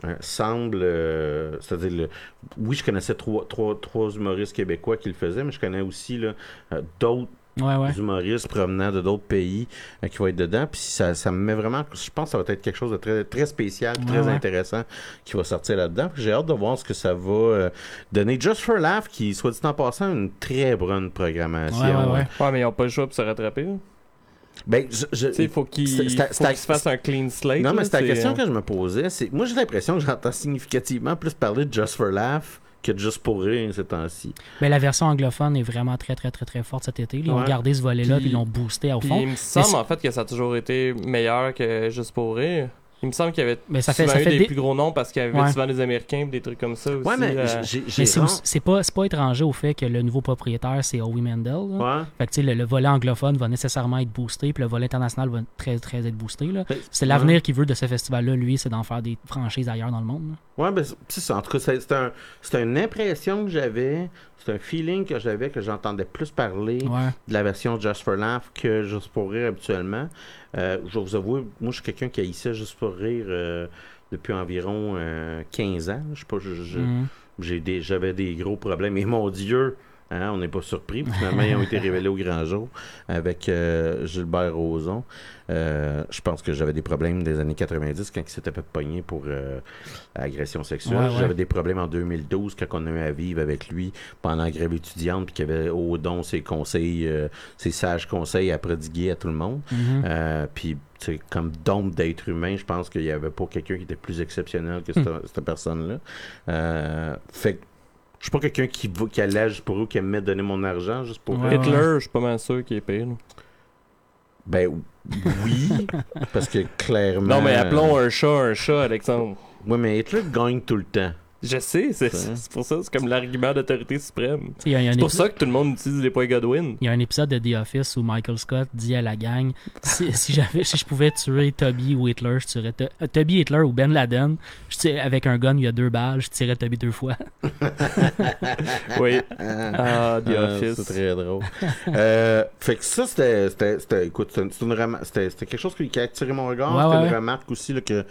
Euh, semble, euh, c'est-à-dire, le, oui, je connaissais trois, trois, trois humoristes québécois qui le faisaient, mais je connais aussi là, euh, d'autres ouais, ouais. humoristes provenant de d'autres pays euh, qui vont être dedans. Puis ça, ça me met vraiment, je pense que ça va être quelque chose de très, très spécial, ouais, très ouais. intéressant qui va sortir là-dedans. Puis j'ai hâte de voir ce que ça va euh, donner. Just for Laugh, qui, soit dit en passant, une très bonne programmation. Ouais, ouais, ouais. ouais mais ils n'ont pas le choix pour se rattraper. Là. Ben, je, je, il faut qu'il, c'est, c'est, faut c'est, qu'il se fasse un clean slate. Non, là, mais c'est, c'est la question euh... que je me posais. C'est, moi, j'ai l'impression que j'entends significativement plus parler de Just for Laugh que de Juste pour rire ces temps-ci. Ben, la version anglophone est vraiment très, très, très, très forte cet été. Ils ouais. ont gardé ce volet-là puis ils l'ont boosté au fond. Il me semble mais en fait que ça a toujours été meilleur que Juste pour rire. Il me semble qu'il y avait mais ça fait, souvent ça fait eu des, des plus gros noms parce qu'il y avait ouais. souvent des Américains des trucs comme ça aussi. Ouais, mais euh... j'ai, j'ai mais c'est, aussi, c'est, pas, c'est pas étranger au fait que le nouveau propriétaire, c'est Howie Mandel. Ouais. Fait que, le, le volet anglophone va nécessairement être boosté, puis le volet international va très, très être boosté. Là. Ben, c'est l'avenir ouais. qu'il veut de ce festival-là, lui, c'est d'en faire des franchises ailleurs dans le monde. Là. Ouais, ben, c'est ça. En tout cas, c'est, c'est, un, c'est une impression que j'avais, c'est un feeling que j'avais, que j'entendais plus parler ouais. de la version Just for Laugh que Juste pour rire habituellement. Euh, je vais vous avouer, moi je suis quelqu'un qui haïssait Juste pour rire euh, depuis environ euh, quinze ans. Je sais pas, je, je, mm. j'ai des, j'avais des gros problèmes. Et mon Dieu, hein, on n'est pas surpris. Finalement, ils ont été révélés au grand jour avec euh, Gilbert Rozon. Euh, je pense que j'avais des problèmes des années quatre-vingt-dix quand il s'était fait pogner pour euh, agression sexuelle. Ouais, ouais. J'avais des problèmes en deux mille douze quand on a eu à vivre avec lui pendant la grève étudiante puis qu'il y avait au don ses conseils, euh, ses sages conseils à prodiguer à tout le monde. Mm-hmm. Euh, puis c'est comme don d'être humain, je pense qu'il n'y avait pas quelqu'un qui était plus exceptionnel que cette, mm. cette personne-là. Euh, fait que je suis pas quelqu'un qui, qui allait juste pour eux, qui aimait donner mon argent juste pour ouais, Hitler, ouais. je suis pas mal sûr qu'il est pire. Là. Ben oui, parce que clairement... Non, mais appelons un chat un chat, Alexandre. Oui, mais Hitler gagne tout le temps. Je sais, c'est, c'est pour ça, c'est comme l'argument d'autorité suprême. Y a, y a c'est pour épi... ça que tout le monde utilise les points Godwin. Il y a un épisode de The Office où Michael Scott dit à la gang si, si, j'avais, si je pouvais tuer Toby ou Hitler, je tuerais to... Toby, Hitler ou Ben Laden. Je tirais, avec un gun, il y a deux balles, je tirais Toby deux fois. oui. Ah, The ah, Office. C'est très drôle. euh, fait que ça, c'était, c'était, c'était écoute, c'était, c'était, une rem... c'était, c'était quelque chose qui a attiré mon regard. Ouais, c'était ouais. une remarque aussi là, que,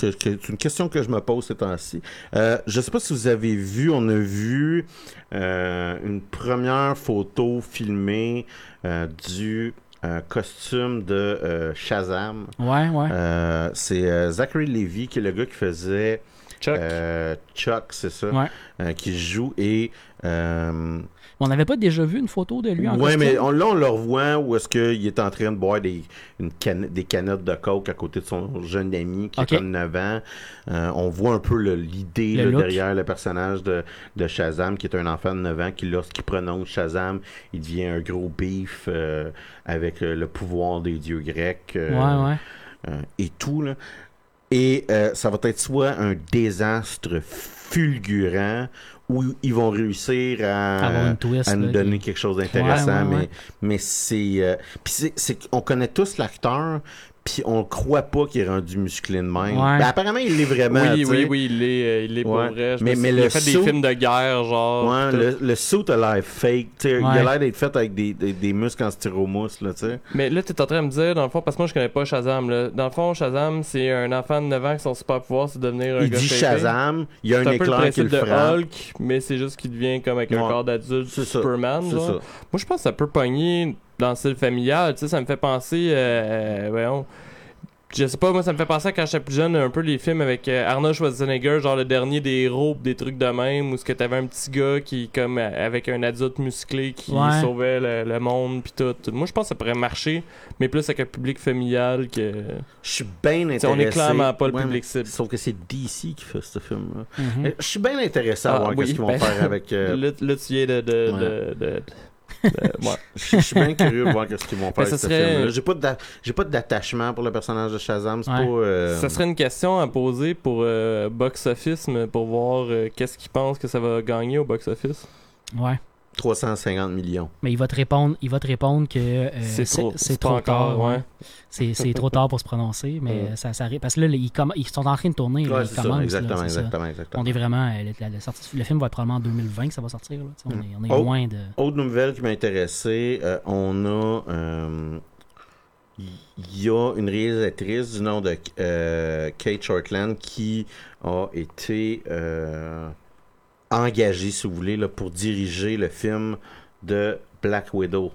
que, que c'est une question que je me pose ces temps-ci. Euh, je Je sais pas si vous avez vu, on a vu euh, une première photo filmée euh, du euh, costume de euh, Shazam. Ouais, ouais. Euh, c'est euh, Zachary Levi qui est le gars qui faisait Chuck, euh, Chuck c'est ça, ouais. euh, qui joue et... Euh, on n'avait pas déjà vu une photo de lui en costume? Oui, mais on, là, on le revoit où est-ce qu'il est en train de boire des, une canne, des canettes de coke à côté de son jeune ami qui okay. a comme neuf ans. Euh, on voit un peu le, l'idée le là, derrière le personnage de, de Shazam, qui est un enfant de neuf ans, qui, lorsqu'il prononce Shazam, il devient un gros beef euh, avec euh, le pouvoir des dieux grecs euh, ouais, ouais. Euh, et tout. Là. Et euh, ça va être soit un désastre fulgurant où ils vont réussir à, twist, à nous là, donner et... quelque chose d'intéressant. Ouais, ouais, ouais. Mais, mais c'est, euh, pis c'est, c'est... On connaît tous l'acteur, puis on croit pas qu'il est rendu musclé de même. Ouais. Ben, apparemment, il l'est vraiment. Oui, t'sais. oui, oui, il l'est, il l'est ouais. pour vrai. Je mais, mais il a fait suit... des films de guerre, genre. Ouais, le, le suit a l'air fake. Ouais. Il a l'air d'être fait avec des, des, des muscles en styromousse, là, tu sais. Mais là, t'es en train de me dire, dans le fond, parce que moi, je connais pas Shazam, là. Dans le fond, Shazam, c'est un enfant de neuf ans qui son super pouvoir, c'est de devenir un il gars. Il dit fêté. Shazam, il y a c'est un éclair qui le frappe. C'est un peu le principe de Hulk, mais c'est juste qu'il devient comme avec ouais. un corps d'adulte, c'est Superman, ça. C'est ça. Moi, je pense que ça peut pogner... dans le style familial, tu sais, ça me fait penser, euh, euh, voyons, je sais pas, moi ça me fait penser à quand j'étais plus jeune, un peu les films avec euh, Arnold Schwarzenegger, genre le dernier des héros, des trucs de même, où ce que t'avais un petit gars qui, comme, avec un adulte musclé qui ouais. sauvait le, le monde pis tout. Moi je pense que ça pourrait marcher, mais plus avec un public familial que... Je suis bien intéressé. On est clairement pas le ouais, public cible. Sauf que c'est D C qui fait ce film-là. Mm-hmm. Je suis bien intéressé à ah, voir oui, ce qu'ils ben, vont faire avec... Euh... Là, là tu viens de... de, ouais. de, de, de... euh, ouais. Je suis bien curieux de voir ce qu'ils vont faire avec ce serait... film-là. J'ai pas, d'a... J'ai pas d'attachement pour le personnage de Shazam. C'est ouais. pas, euh... Ça serait une question à poser pour euh, box-office, pour voir euh, qu'est-ce qu'ils pensent que ça va gagner au box-office. Ouais. trois cent cinquante millions. Mais il va te répondre, il va te répondre que euh, c'est, c'est trop, c'est c'est trop tard. Encore, ouais. Ouais. C'est, c'est trop tard pour se prononcer, mais mm. ça, ça parce que là, ils, com- ils sont en train de tourner. Ouais, là, ils commencent, ça, exactement, là, exactement, exactement. On est vraiment. Euh, la, la sortie, le film va être probablement en deux mille vingt que ça va sortir. Là, on, mm. est, on est autre, loin de. Autre nouvelle qui m'a intéressé, euh, on a. Euh, il y a une réalisatrice du nom de euh, Kate Shortland qui a été. Euh, engagé, si vous voulez, là, pour diriger le film de Black Widow.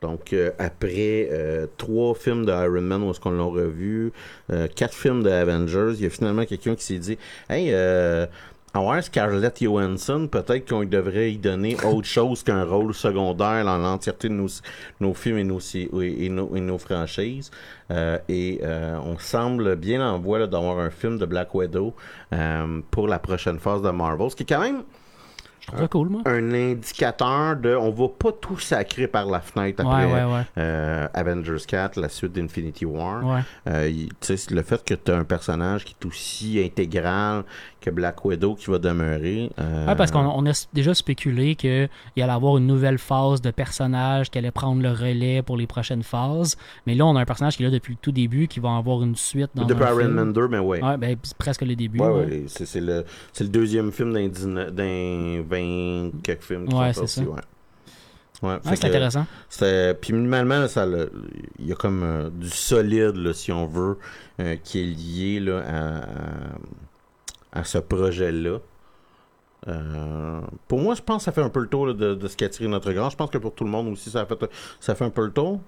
Donc, euh, après euh, trois films de Iron Man, où est-ce qu'on l'a revu, euh, quatre films de Avengers, il y a finalement quelqu'un qui s'est dit « Hey, euh, avoir Scarlett Johansson, peut-être qu'on devrait y donner autre chose qu'un rôle secondaire dans l'entièreté de nos, nos films et nos, et nos, et nos franchises. Euh, » Et euh, on semble bien en voie là, d'avoir un film de Black Widow euh, pour la prochaine phase de Marvel, ce qui est quand même... Un, cool, moi. un indicateur de on va pas tout sacrer par la fenêtre après ouais, ouais, ouais. Euh, Avengers quatre, la suite d'Infinity War. Ouais. Euh, y, le fait que tu as un personnage qui est aussi intégral que Black Widow qui va demeurer. Euh... Ouais, parce qu'on on a déjà spéculé qu'il allait avoir une nouvelle phase de personnage qui allait prendre le relais pour les prochaines phases. Mais là, on a un personnage qui est là depuis le tout début qui va avoir une suite dans Depuis Iron Man deux, ben oui. Ouais, ben, c'est presque le début. Ouais, ouais. Ouais, c'est, c'est, le, c'est le deuxième film d'un, d'un quelques films qui ouais, sont sortis. Ouais. Ouais, ah, c'est que, intéressant. C'était... Puis minimalement, ça, le... il y a comme euh, du solide, là, si on veut, euh, qui est lié là, à... à ce projet-là. Euh... Pour moi, je pense que ça fait un peu le tour là, de... de ce qui a tiré notre regard. Je pense que pour tout le monde aussi, ça a fait, ça fait un peu le tour.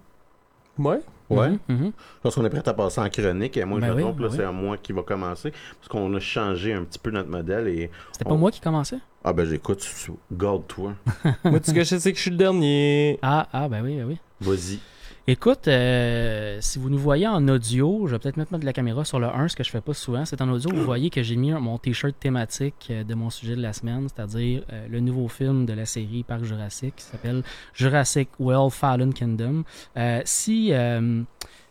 Ouais. Ouais. Mm-hmm, mm-hmm. Je pense qu'on est prêt à passer en chronique. Et moi, ben je me oui, trompe, là, oui. c'est à moi qui va commencer. Parce qu'on a changé un petit peu notre modèle. Et C'était on... pas moi qui commençais? Ah, ben j'écoute, garde-toi. Moi, tu sais que je suis le dernier. Ah, ah, ben oui, ben oui. Vas-y. Écoute, euh, si vous nous voyez en audio, je vais peut-être mettre de la caméra sur le un, ce que je fais pas souvent. C'est en audio, vous voyez que j'ai mis mon t-shirt thématique de mon sujet de la semaine, c'est-à-dire euh, le nouveau film de la série Parc Jurassique qui s'appelle Jurassic World Fallen Kingdom. Euh, si... Euh,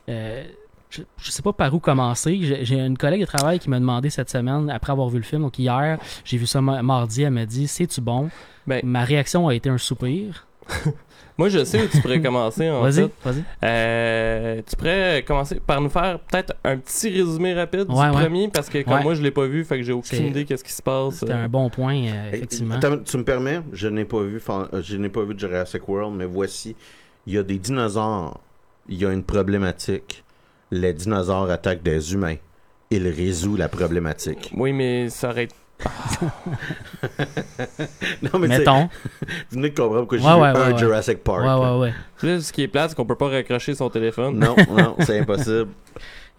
euh, Je, je sais pas par où commencer. J'ai, j'ai une collègue de travail qui m'a demandé cette semaine, après avoir vu le film, donc hier, j'ai vu ça m- mardi, elle m'a dit « C'est-tu bon? » Ben, ma réaction a été un soupir. Moi, je sais où tu pourrais commencer. En vas-y, fait. vas-y. Euh, tu pourrais commencer par nous faire peut-être un petit résumé rapide ouais, du ouais. premier, parce que comme ouais. moi, je l'ai pas vu, fait que j'ai aucune c'est, idée qu'est-ce qui se passe. C'est un bon point, euh, effectivement. Attends, tu me permets? Je n'ai pas vu, je n'ai pas vu Jurassic World, mais voici. Il y a des dinosaures. Il y a une problématique. Les dinosaures attaquent des humains. Ils résout la problématique. Oui, mais ça aurait... non, mais mettons. Vous venez de comprendre pourquoi j'ai ouais, ouais, un ouais, Jurassic Park. Ouais, ouais, ouais. Là, ce qui est plate, c'est qu'on peut pas raccrocher son téléphone. Non, non, c'est impossible.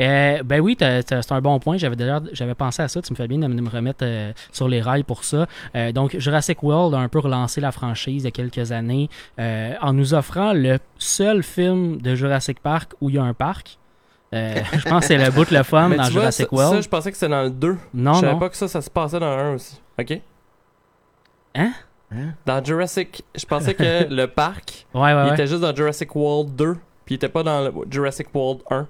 Euh, ben oui, t'as, t'as, c'est un bon point. J'avais déjà, j'avais pensé à ça. Tu me fais bien de me remettre euh, sur les rails pour ça. Euh, donc, Jurassic World a un peu relancé la franchise il y a quelques années euh, en nous offrant le seul film de Jurassic Park où il y a un parc. Euh, je pense que c'est le bout de le fun mais dans Jurassic World. Ça, je pensais que c'était dans le deux. Non, je savais non. pas que ça, ça se passait dans le un aussi. OK? Hein? hein? Dans Jurassic, je pensais que le parc, ouais, ouais, il ouais. était juste dans Jurassic World deux, puis il était pas dans le Jurassic World un.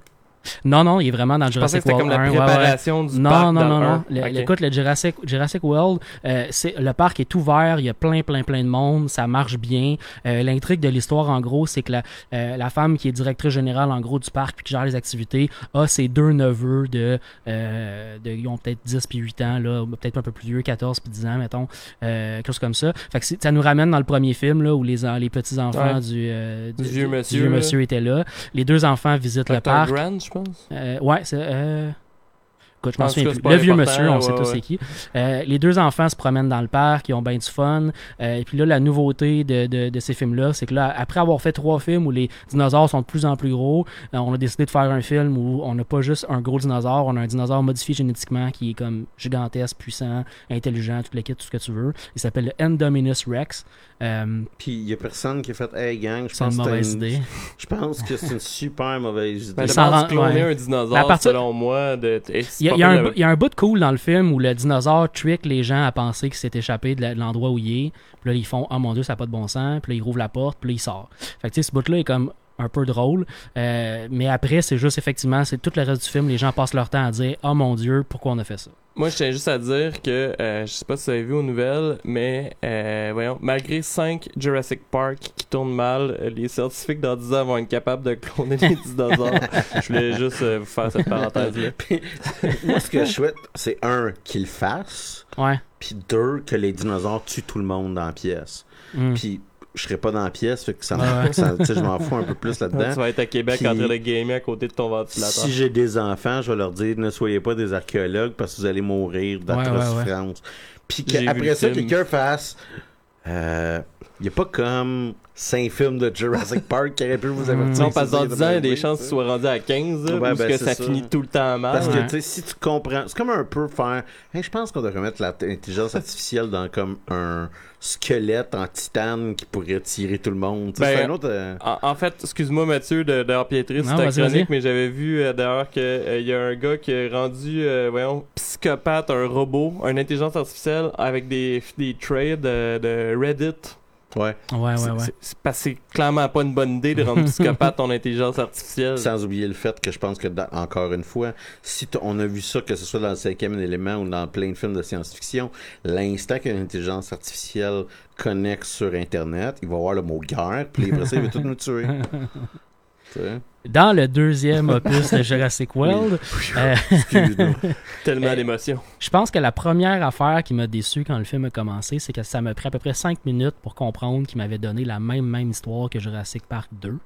Non, non, il est vraiment dans le Jurassic World. Je pensais que c'était comme la préparation du parc dans le un. Non, non, non, non. Écoute, le Jurassic, Jurassic World, euh, c'est, le parc est ouvert, il y a plein, plein, plein de monde, ça marche bien. Euh, l'intrigue de l'histoire, en gros, c'est que la, euh, la femme qui est directrice générale, en gros, du parc puis qui gère les activités, a ses deux neveux de, euh, de ils ont peut-être dix puis huit ans, là, peut-être un peu plus vieux, quatorze puis dix ans, mettons, euh, quelque chose comme ça. Fait que ça nous ramène dans le premier film, là, où les, les petits-enfants ouais. du, euh, du, du vieux monsieur, du vieux monsieur étaient là. Les deux enfants visitent le parc. Grand, je pense. Euh, ouais, c'est... Euh... Écoute, je m'en souviens plus. Le vieux monsieur, on ouais, sait tous ouais. c'est qui. Euh, les deux enfants se promènent dans le parc, ils ont bien du fun. Euh, et puis là, la nouveauté de, de, de ces films-là, c'est que là, après avoir fait trois films où les dinosaures sont de plus en plus gros, euh, on a décidé de faire un film où on n'a pas juste un gros dinosaure, on a un dinosaure modifié génétiquement qui est comme gigantesque, puissant, intelligent, tout le kit, tout ce que tu veux. Il s'appelle le Indominus Rex. Euh, puis il n'y a personne qui a fait « Hey gang, je pense que c'est une... idée. Je pense que c'est une super mauvaise idée. » Je pense cloner un dinosaure, partir... selon moi, de... Il y, a un, il y a un bout de cool dans le film où le dinosaure trick les gens à penser qu'il s'est échappé de, la, de l'endroit où il est. Puis là, ils font « Oh mon Dieu, ça n'a pas de bon sens. » Puis là, ils rouvrent la porte. Puis là, il sort. Fait que tu sais, ce bout-là est comme un peu drôle. Euh, mais après, c'est juste effectivement, c'est tout le reste du film, les gens passent leur temps à dire « Oh mon Dieu, pourquoi on a fait ça? » Moi, je tiens juste à dire que, euh, je sais pas si vous avez vu aux nouvelles, mais euh, voyons, malgré cinq Jurassic Park qui tournent mal, les scientifiques dans dix ans vont être capables de cloner les dinosaures. Je voulais juste euh, vous faire cette parenthèse-là. Puis, moi, ce que je souhaite, c'est un, qu'ils le fassent, ouais. puis deux, que les dinosaures tuent tout le monde dans la pièce. Mm. Puis je serais pas dans la pièce, fait que ça, ouais. ça je m'en fous un peu plus là-dedans. Tu vas être à Québec puis, en train de gamer à côté de ton ventilateur. Si j'ai des enfants, je vais leur dire ne soyez pas des archéologues parce que vous allez mourir d'atroces ouais, ouais, ouais. Puis après ça, quelqu'un fasse euh, y a pas comme cinq films de Jurassic Park qui auraient pu vous avertir. Non, parce que dans dix ans, il y a des chances qu'ils soient rendus à quinze ouais, parce ben, que ça, ça finit tout le temps mal. Parce que ouais. tu sais, si tu comprends, c'est comme un peu faire hey, je pense qu'on devrait mettre l'intelligence artificielle dans comme un squelette en titane qui pourrait tirer tout le monde. Ben, c'est un autre, euh... en, en fait, excuse-moi Mathieu de, de empiétrer sur ta chronique, mais j'avais vu euh, d'ailleurs qu'il euh, y a un gars qui a rendu euh, voyons, psychopathe un robot, une intelligence artificielle avec des, des trades euh, de Reddit. Ouais. Ouais, c'est, ouais, ouais. C'est, c'est, c'est clairement pas une bonne idée de rendre psychopathe ton intelligence artificielle. Sans oublier le fait que je pense que, dans, encore une fois, si t- on a vu ça, que ce soit dans le cinquième élément ou dans plein de films de science-fiction, l'instant qu'une intelligence artificielle connecte sur Internet, il va avoir le mot guerre, puis après ça, il va tout nous tuer. T'sais? Dans le deuxième opus de Jurassic World, euh, tellement d'émotions. Je pense que la première affaire qui m'a déçu quand le film a commencé, c'est que ça m'a pris à peu près cinq minutes pour comprendre qu'il m'avait donné la même, même histoire que Jurassic Park deux.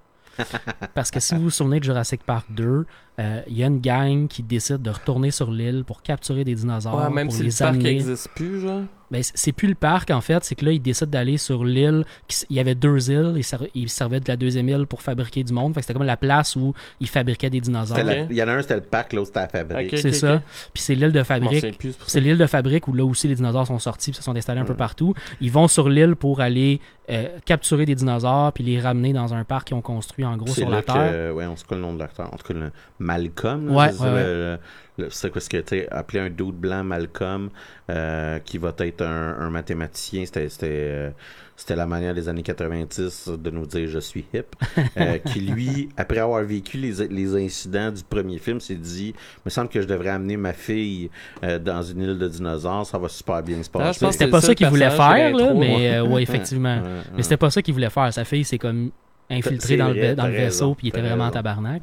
Parce que si vous vous souvenez de Jurassic Park deux, il euh, y a une gang qui décide de retourner sur l'île pour capturer des dinosaures. Ouais, même pour si les le amener. Parc n'existe plus, genre. Ben, c'est plus le parc, en fait. C'est que là, ils décident d'aller sur l'île. Il y avait deux îles. Ils, ser- ils servaient de la deuxième île pour fabriquer du monde. Fait que c'était comme la place où ils fabriquaient des dinosaures. La... Il y en a un, c'était le parc. L'autre, c'était la fabrique. Okay, c'est okay, ça. Okay. Puis c'est l'île de fabrique. Plus, c'est l'île de fabrique où là aussi, les dinosaures sont sortis puis se sont installés un mmh. peu partout. Ils vont sur l'île pour aller euh, capturer des dinosaures puis les ramener dans un parc qu'ils ont construit, en gros, c'est sur la Terre. Euh, oui, on se colle le nom de l'acteur. On se colle le... Malcolm. Là, ouais, ouais, ouais. Le... Le, c'est quoi ce que tu appelé un dude blanc Malcolm euh, qui va être un, un mathématicien, c'était c'était, euh, c'était la manière des années quatre-vingt-dix de nous dire je suis hip euh, qui lui après avoir vécu les, les incidents du premier film s'est dit me semble que je devrais amener ma fille euh, dans une île de dinosaures, ça va super bien se passer. Ah, je pense que c'était pas ça qu'il voulait faire là, mais euh, ouais effectivement mais c'était pas ça qu'il voulait faire, sa fille c'est comme infiltré dans, vrai, le, dans le vaisseau raison, puis il était vraiment en tabarnak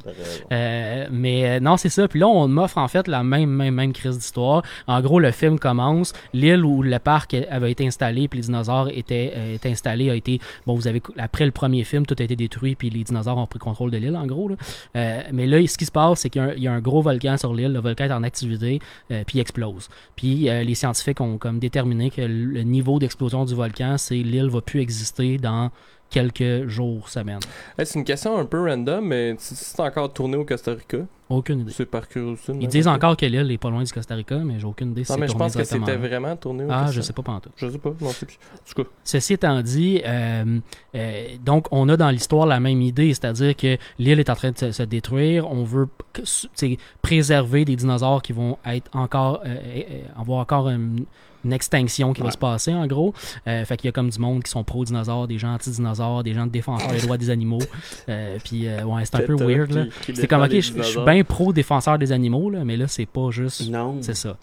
euh, mais euh, non c'est ça, puis là on m'offre en fait la même même même crise d'histoire, en gros le film commence, l'île où le parc avait été installé puis les dinosaures étaient euh, étaient installés a été, bon vous avez après le premier film tout a été détruit puis les dinosaures ont pris contrôle de l'île en gros là. Euh, mais là ce qui se passe c'est qu'il y a un, il y a un gros volcan sur l'île, le volcan est en activité euh, puis il explose, puis euh, les scientifiques ont comme déterminé que le niveau d'explosion du volcan c'est l'île va plus exister dans quelques jours, semaines. Hey, c'est une question un peu random, mais si c'est encore tourné au Costa Rica? Aucune idée. C'est par curiosité. Ils disent encore que l'île est pas loin du Costa Rica, mais j'ai aucune idée si c'est tourné. Non, mais je pense que c'était vraiment tourné au Costa Rica. Ah, je sais pas pantoute. Je sais pas, non, c'est plus. En tout cas. Ceci étant dit, euh, euh, donc on a dans l'histoire la même idée, c'est-à-dire que l'île est en train de se, se détruire, on veut préserver des dinosaures qui vont être encore, euh, euh, avoir encore une une extinction qui ouais. va se passer, en gros. Euh, fait qu'il y a comme du monde qui sont pro-dinosaures, des gens anti-dinosaures, des gens qui défenseurs des droits des animaux. Euh, puis, euh, ouais, c'est un peu weird, là. Qui, qui c'est comme, ok, je suis bien pro-défenseur des animaux, là, mais là, c'est pas juste. Non. C'est ça.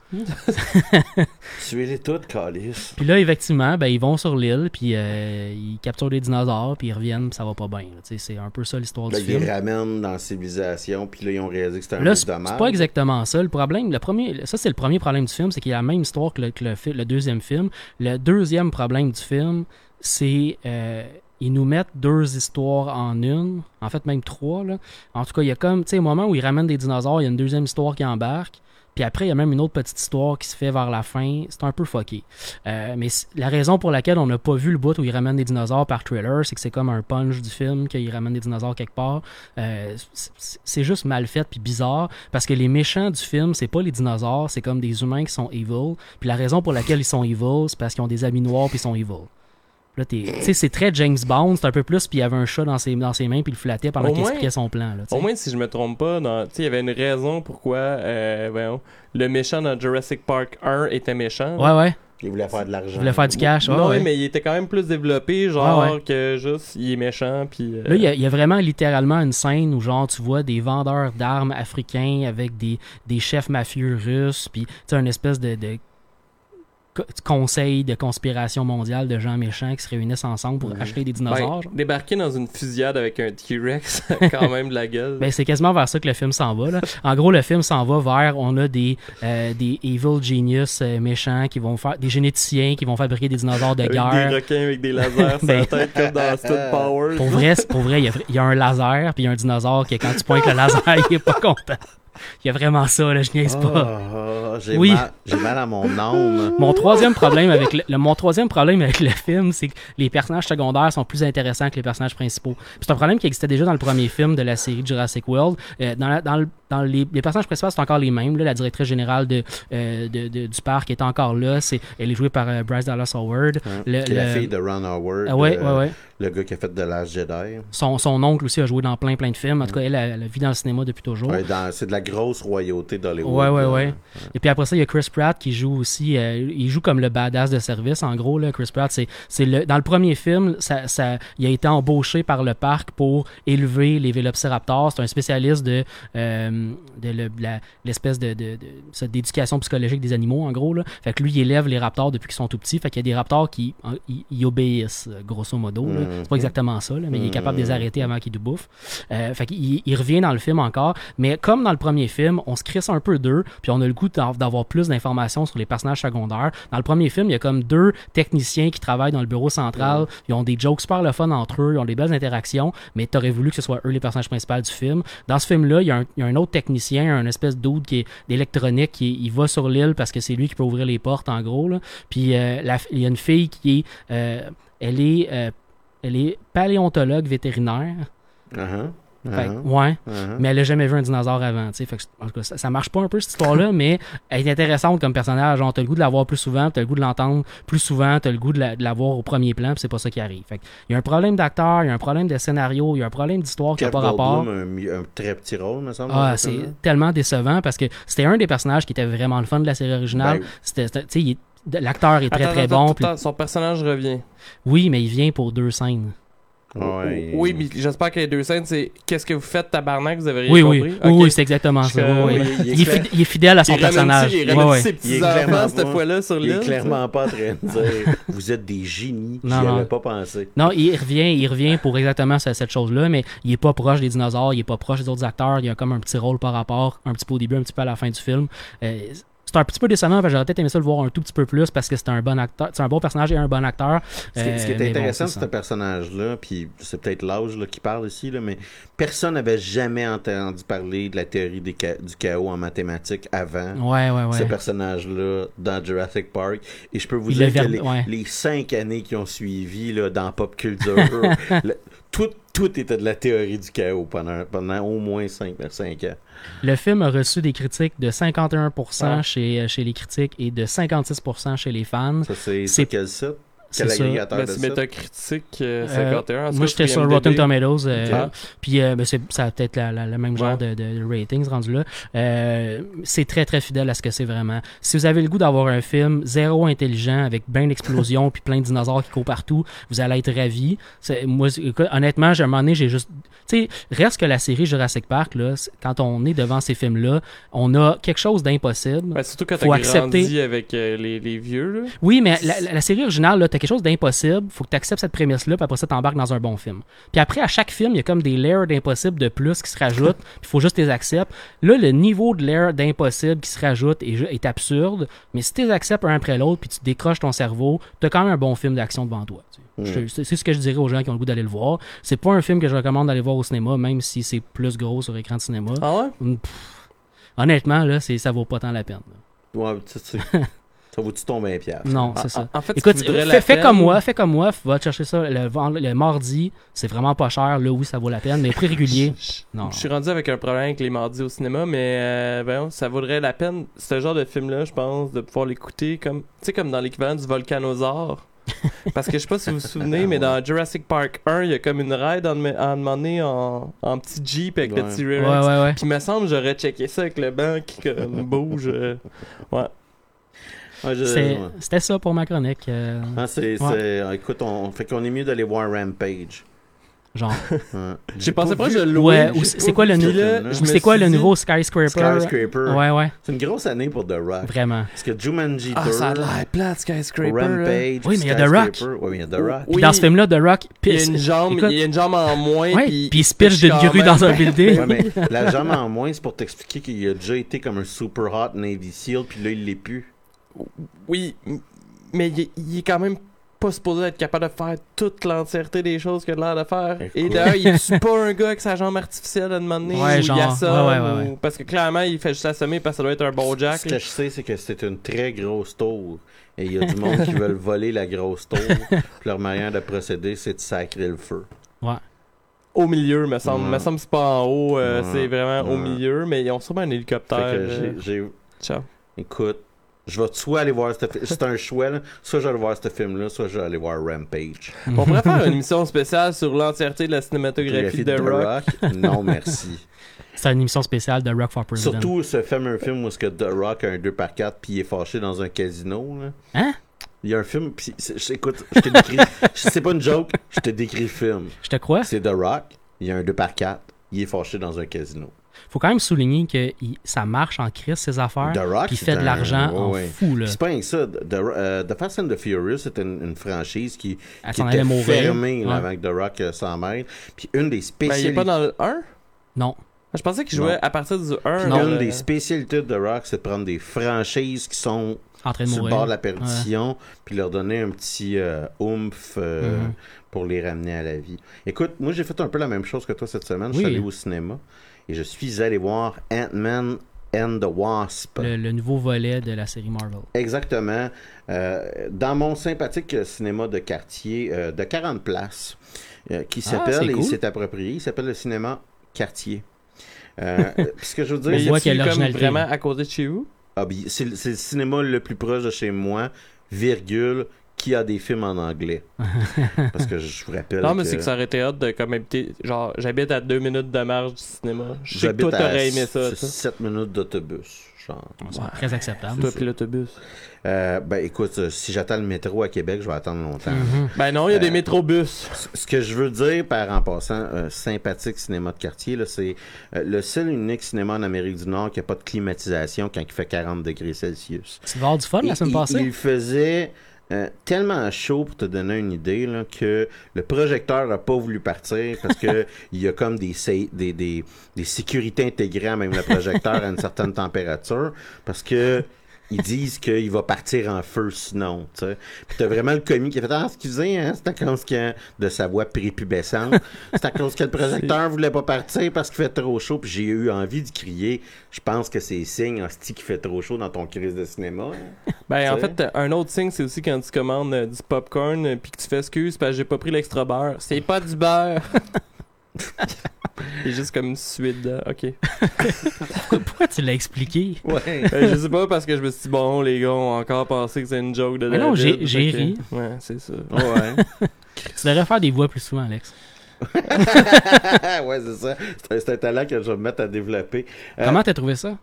Tuez-les toutes, calice. Puis là, effectivement, ben, ils vont sur l'île, puis euh, ils capturent des dinosaures, puis ils reviennent, puis ça va pas bien. C'est un peu ça l'histoire là, du film. Ils les ramènent dans la civilisation, puis là, ils ont réalisé que c'était un peu dommage. C'est pas exactement ça. Le problème, le premier, ça, c'est le premier problème du film, c'est qu'il y a la même histoire que le, que le film. Le deuxième film. Le deuxième problème du film, c'est euh, ils nous mettent deux histoires en une. En fait, même trois. Là. En tout cas, il y a comme, tu sais, au moment où ils ramènent des dinosaures, il y a une deuxième histoire qui embarque. Puis après, il y a même une autre petite histoire qui se fait vers la fin. C'est un peu fucké. Euh, mais la raison pour laquelle on n'a pas vu le bout où ils ramènent des dinosaures par trailer, c'est que c'est comme un punch du film, qu'ils ramènent des dinosaures quelque part. Euh, c'est juste mal fait puis bizarre, parce que les méchants du film, c'est pas les dinosaures, c'est comme des humains qui sont evil. Puis la raison pour laquelle ils sont evil, c'est parce qu'ils ont des habits noirs puis ils sont evil. Là, t'sais, c'est très James Bond, c'est un peu plus, puis il y avait un chat dans ses, dans ses mains, puis il le flattait pendant au qu'il moins, expliquait son plan. Là, au moins, si je me trompe pas, il y avait une raison pourquoi euh, voyons, le méchant dans Jurassic Park un était méchant. Là. Ouais, ouais. Il voulait faire de l'argent. Il voulait faire du cash. Non, ouais, ouais. Mais il était quand même plus développé, genre ah ouais. que juste, il est méchant. Puis, euh... Là, il y, a, il y a vraiment littéralement une scène où, genre, tu vois des vendeurs d'armes africains avec des, des chefs mafieux russes, puis tu sais, une espèce de... de conseil de conspiration mondiale de gens méchants qui se réunissent ensemble pour mmh. acheter des dinosaures. Ben, débarquer dans une fusillade avec un T-Rex, quand même de la gueule. Ben, c'est quasiment vers ça que le film s'en va. Là. En gros, le film s'en va vers on a des, euh, des evil genius euh, méchants qui vont faire des généticiens qui vont fabriquer des dinosaures de avec guerre. Des requins avec des lasers sur ben, la tête comme dans Stud Power. Pour vrai, pour vrai, il y, y a un laser puis il y a un dinosaure qui quand tu pointes le laser, il est pas content. Il y a vraiment ça, là, je niaise oh, pas. Oh, j'ai, oui. mal, j'ai mal à mon âme. Mon troisième problème avec le, le, mon troisième problème avec le film, c'est que les personnages secondaires sont plus intéressants que les personnages principaux. Puis c'est un problème qui existait déjà dans le premier film de la série Jurassic World. Euh, dans la, dans, le, dans les, les personnages principaux, c'est encore les mêmes. Là, la directrice générale de, euh, de, de, du parc est encore là. C'est, elle est jouée par euh, Bryce Dallas Howard. Hein, le, qui est le, la fille de Ron Howard. Euh, ouais, euh, ouais, ouais. Le gars qui a fait The Last Jedi. Son, son oncle aussi a joué dans plein, plein de films. En tout cas, elle, elle, elle vit dans le cinéma depuis toujours. Ouais, dans, c'est de la grosse royauté d'Hollywood. Ouais, ouais, ouais, ouais. Et puis après ça, il y a Chris Pratt qui joue aussi. Euh, il joue comme le badass de service, en gros. Là, Chris Pratt, c'est, c'est le, dans le premier film, ça, ça, il a été embauché par le parc pour élever les vélociraptors. C'est un spécialiste de, euh, de le, la, l'espèce de, de, de, d'éducation psychologique des animaux, en gros. Là. Fait que lui, il élève les raptors depuis qu'ils sont tout petits. Fait qu'il y a des raptors qui y, y obéissent, grosso modo. Mm. Là. C'est pas exactement ça, là, mais il est capable de les arrêter avant qu'ils nous bouffent. Euh, fait qu'il il revient dans le film encore, mais comme dans le premier film, on se crisse un peu d'eux, puis on a le goût d'avoir plus d'informations sur les personnages secondaires. Dans le premier film, il y a comme deux techniciens qui travaillent dans le bureau central, mmh. ils ont des jokes super le fun entre eux, ils ont des belles interactions, mais t'aurais voulu que ce soit eux les personnages principaux du film. Dans ce film-là, il y a un, il y a un autre technicien, un espèce d'oude qui est d'électronique, qui il va sur l'île parce que c'est lui qui peut ouvrir les portes, en gros. Là. Puis euh, la, il y a une fille qui est... Euh, elle est... Euh, Elle est paléontologue vétérinaire. Uh-huh. Fait, uh-huh. Ouais, uh-huh. mais elle n'a jamais vu un dinosaure avant. Fait que, en tout cas, ça, ça marche pas un peu cette histoire-là, mais elle est intéressante comme personnage. Genre, t'as le goût de la voir plus souvent, t'as le goût de l'entendre plus souvent, t'as le goût de la, de la voir au premier plan, puis c'est pas ça qui arrive. Fait que, y a un problème d'acteur, il y a un problème de scénario, il y a un problème d'histoire qui n'a pas rapport. C'est un, un très petit rôle, me semble. Ah, c'est là. Tellement décevant parce que c'était un des personnages qui était vraiment le fun de la série originale. Ben, c'était, c'était, t'sais, il, l'acteur est très attends, très attends, bon. Attends, pis... attends, son personnage revient. Oui, mais il vient pour deux scènes. Ouais. Oui, mais j'espère que les deux scènes, c'est qu'est-ce que vous faites, tabarnak, vous avez rien oui, compris. Oui, okay. Oui, c'est exactement ça. Euh, oui, oui. Il, est clair... il est fidèle à son il personnage. Il, oui, oui. Ses petits il est clairement cette fois-là sur l'île. Il est clairement pas en train de dire vous êtes des génies, j'y avais pas pensé. Non, il revient, il revient pour exactement cette chose-là, mais il est pas proche des dinosaures, il est pas proche des autres acteurs, il a comme un petit rôle par rapport, un petit peu au début, un petit peu à la fin du film. Euh, C'est un petit peu décevant, j'aurais peut-être aimé ça le voir un tout petit peu plus parce que c'est un bon acteur, c'est un bon personnage et un bon acteur. Ce qui, euh, ce qui est intéressant de bon, ce personnage-là, puis c'est peut-être l'âge là, qui parle ici, là, mais personne n'avait jamais entendu parler de la théorie des ca- du chaos en mathématiques avant ouais, ouais, ouais. ce personnage-là dans Jurassic Park. Et je peux vous Il dire ver- que les, ouais. les cinq années qui ont suivi là, dans Pop Culture, le, tout, tout était de la théorie du chaos pendant, pendant au moins cinq, cinq ans. Le film a reçu des critiques de cinquante et un pour cent ah. chez, chez les critiques et de cinquante-six pour cent chez les fans. Ça, c'est, c'est... quel site? C'est ça. Ben, c'est Metacritic euh, cinquante et un. Moi, j'étais sur Rotten Tomatoes. Euh, okay. euh, puis euh, ben, c'est, ça a peut-être le même genre ouais. de, de ratings rendu là. Euh, c'est très, très fidèle à ce que c'est vraiment. Si vous avez le goût d'avoir un film zéro intelligent avec plein d'explosions puis plein de dinosaures qui courent partout, vous allez être ravis. C'est, moi, écoute, honnêtement, j'ai un moment donné, j'ai juste... Tu sais, reste que la série Jurassic Park, là, quand on est devant ces films-là, on a quelque chose d'impossible. Ben, surtout quand tu as grandi avec euh, les, les vieux. Là. Oui, mais la, la, la série originale, là, t'as quelque chose d'impossible, faut que tu acceptes cette prémisse-là, puis après ça, t'embarques dans un bon film. Puis après, à chaque film, il y a comme des layers d'impossible de plus qui se rajoutent, il faut juste les accepter. Là, le niveau de layer d'impossible qui se rajoute est, est absurde, mais si tu les acceptes un après l'autre, puis tu décroches ton cerveau, t'as quand même un bon film d'action devant toi. Tu sais. mmh. je, c'est, c'est ce que je dirais aux gens qui ont le goût d'aller le voir. C'est pas un film que je recommande d'aller voir au cinéma, même si c'est plus gros sur écran de cinéma. Ah ouais? Pff, honnêtement, là, c'est, ça vaut pas tant la peine. Ouais, tu sais. Ça vaut-tu ton vingt piastres? Non, c'est ah, ça. En fait, écoute, fais, fais comme moi, fais comme moi, va te chercher ça le, le mardi, c'est vraiment pas cher, là oui, ça vaut la peine, mais prix régulier, non. Je suis rendu avec un problème avec les mardis au cinéma, mais euh, ben, ça vaudrait la peine, ce genre de film-là, je pense, de pouvoir l'écouter comme, tu sais, comme dans l'équivalent du Volcanosaure. Parce que je sais pas si vous vous souvenez, mais dans Jurassic Park un, il y a comme une ride à un moment donné en, en petit Jeep avec ouais. le petit T-Rex. Ouais, ouais, ouais. Puis il me semble j'aurais checké ça avec le banc qui comme, bouge. Euh, ouais. Ah, je... c'est... Ouais. C'était ça pour ma chronique. Euh... Ah, c'est, ouais. c'est... Ah, écoute, on fait qu'on est mieux d'aller voir Rampage. Genre. Ouais. J'ai, j'ai pensé pas que je louais. Ouais, c'est quoi le, nu- là, je c'est quoi le dit... nouveau Skyscraper? Skyscraper. Ouais, ouais. C'est une grosse année pour The Rock. Vraiment. Parce que Jumanji ah, deux, ça a l'air plate, Skyscraper. Rampage. Oui, mais il y a The Rock. Oui, mais il y a The Rock. Puis oui. Dans ce film-là, The Rock... Il y a une jambe, écoute... il y a une jambe en moins. Ouais. Puis, puis il se pitche d'une grue dans un building. Ouais, mais la jambe en moins, c'est pour t'expliquer qu'il a déjà été comme un super hot Navy SEAL, puis là, il l'est plus. Oui, mais il, il est quand même pas supposé être capable de faire toute l'entièreté des choses qu'il a l'air de faire. Écoute. Et d'ailleurs, il tue pas un gars avec sa jambe artificielle à demander ouais, où genre, il assomme. Ouais, ouais, ouais, ouais. Parce que clairement, il fait juste assommer parce que ça doit être un bon jack. Ce que je sais, c'est que c'est une très grosse tour. Et il y a du monde qui veulent voler la grosse tour. Puis leur manière de procéder, c'est de sacrer le feu. Ouais. Au milieu, me semble. Mmh. Me semble que c'est pas en haut, euh, mmh. c'est vraiment mmh. au milieu. Mais ils ont sûrement un hélicoptère. Fait que j'ai, j'ai... Ciao. Écoute. Je vais soit aller voir ce film, c'est un choix, là. Soit je vais aller voir ce film-là, soit je vais aller voir Rampage. On pourrait faire une émission spéciale sur l'entièreté de la cinématographie de, de Rock. Rock. Non, merci. C'est une émission spéciale de Rock for President. Surtout ce fameux film où est-ce que The Rock a un deux par quatre puis il est fâché dans un casino. Là. Hein? Il y a un film, puis écoute, je te décris, c'est pas une joke, je te décris le film. Je te crois? C'est The Rock, il y a un deux par quatre, il est fâché dans un casino. Faut quand même souligner que ça marche en crise, ces affaires. The Rock, il fait de l'argent un... ouais, en fou. Là. C'est pas rien que ça. The, uh, The Fast and the Furious, c'était une, une franchise qui, qui était fermée là, ouais. avec The Rock cent mètres. Puis une des spécialités... Mais ben, il est pas dans le un? Non. Je pensais qu'il jouait non. à partir du un. Non, une le... des spécialités de The Rock, c'est de prendre des franchises qui sont en train de sur mourir. Le bord de la perdition, ouais. puis leur donner un petit euh, oomph euh, mm-hmm. pour les ramener à la vie. Écoute, moi, j'ai fait un peu la même chose que toi cette semaine. Oui. Je suis allé au cinéma. Et je suis allé voir Ant-Man and the Wasp. Le, le nouveau volet de la série Marvel. Exactement. Euh, dans mon sympathique cinéma de quartier euh, de quarante places, euh, qui ah, s'appelle, et cool. s'est approprié, il s'appelle le cinéma Quartier. Euh, ce que je veux dire, c'est comme vraiment à côté de chez vous? Ah, c'est, c'est le cinéma le plus proche de chez moi, virgule, qui a des films en anglais. Parce que je vous rappelle Non, mais que... c'est que ça aurait été hâte de comme habiter... Genre, j'habite à deux minutes de marche du cinéma. Je sais que toi, t'aurais aimé ça. J'habite à sept minutes d'autobus. Genre. C'est ouais. très acceptable. Toi, puis l'autobus. Euh, ben, écoute, si j'attends le métro à Québec, je vais attendre longtemps. Mm-hmm. Ben non, il y a euh, des métrobus. Ce que je veux dire, par en passant, euh, sympathique cinéma de quartier, là, c'est euh, le seul unique cinéma en Amérique du Nord qui n'a pas de climatisation quand il fait quarante degrés Celsius. Tu vas avoir du fun la semaine passée? Il faisait... Euh, tellement chaud pour te donner une idée là, que le projecteur n'a pas voulu partir parce que il y a comme des, des, des, des sécurités intégrées même le projecteur à une certaine température parce que ils disent qu'il va partir en feu sinon, tu sais. Puis t'as vraiment le commis qui a fait « Ah, excusez, hein, c'est à cause que... » de sa voix prépubescente. « C'est à cause que le projecteur voulait pas partir parce qu'il fait trop chaud. » Puis j'ai eu envie de crier « Je pense que c'est signe, hostie, qu'il fait trop chaud dans ton crise de cinéma. » Ben, t'sais? En fait, un autre signe, c'est aussi quand tu commandes euh, du popcorn euh, puis que tu fais « Excuse, parce que j'ai pas pris l'extra beurre. » C'est pas du beurre! Il est juste comme suite. Ok. Pourquoi tu l'as expliqué? Ouais. Euh, je sais pas, parce que je me suis dit, bon, les gars ont encore pensé que c'est une joke de... Mais non, j'ai, j'ai ri. Que... Ouais, c'est ça. Ouais. Tu devrais faire des voix plus souvent, Alex. Ouais, c'est ça. C'est un, c'est un talent que je vais me mettre à développer. Euh, Comment t'as trouvé ça?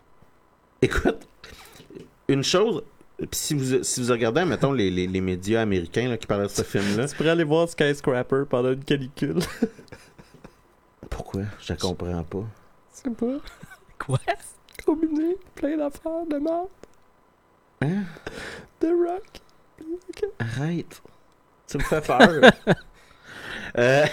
Écoute, une chose... Puis si vous, si vous regardez, mettons, les, les, les médias américains là, qui parlaient de ce film-là... Tu pourrais aller voir Skyscraper pendant une canicule. Pourquoi? Je la comprends pas. C'est pas... Quoi? Combiné, plein d'affaires de merde. Hein? The Rock. Okay. Arrête. Tu me fais peur. Euh,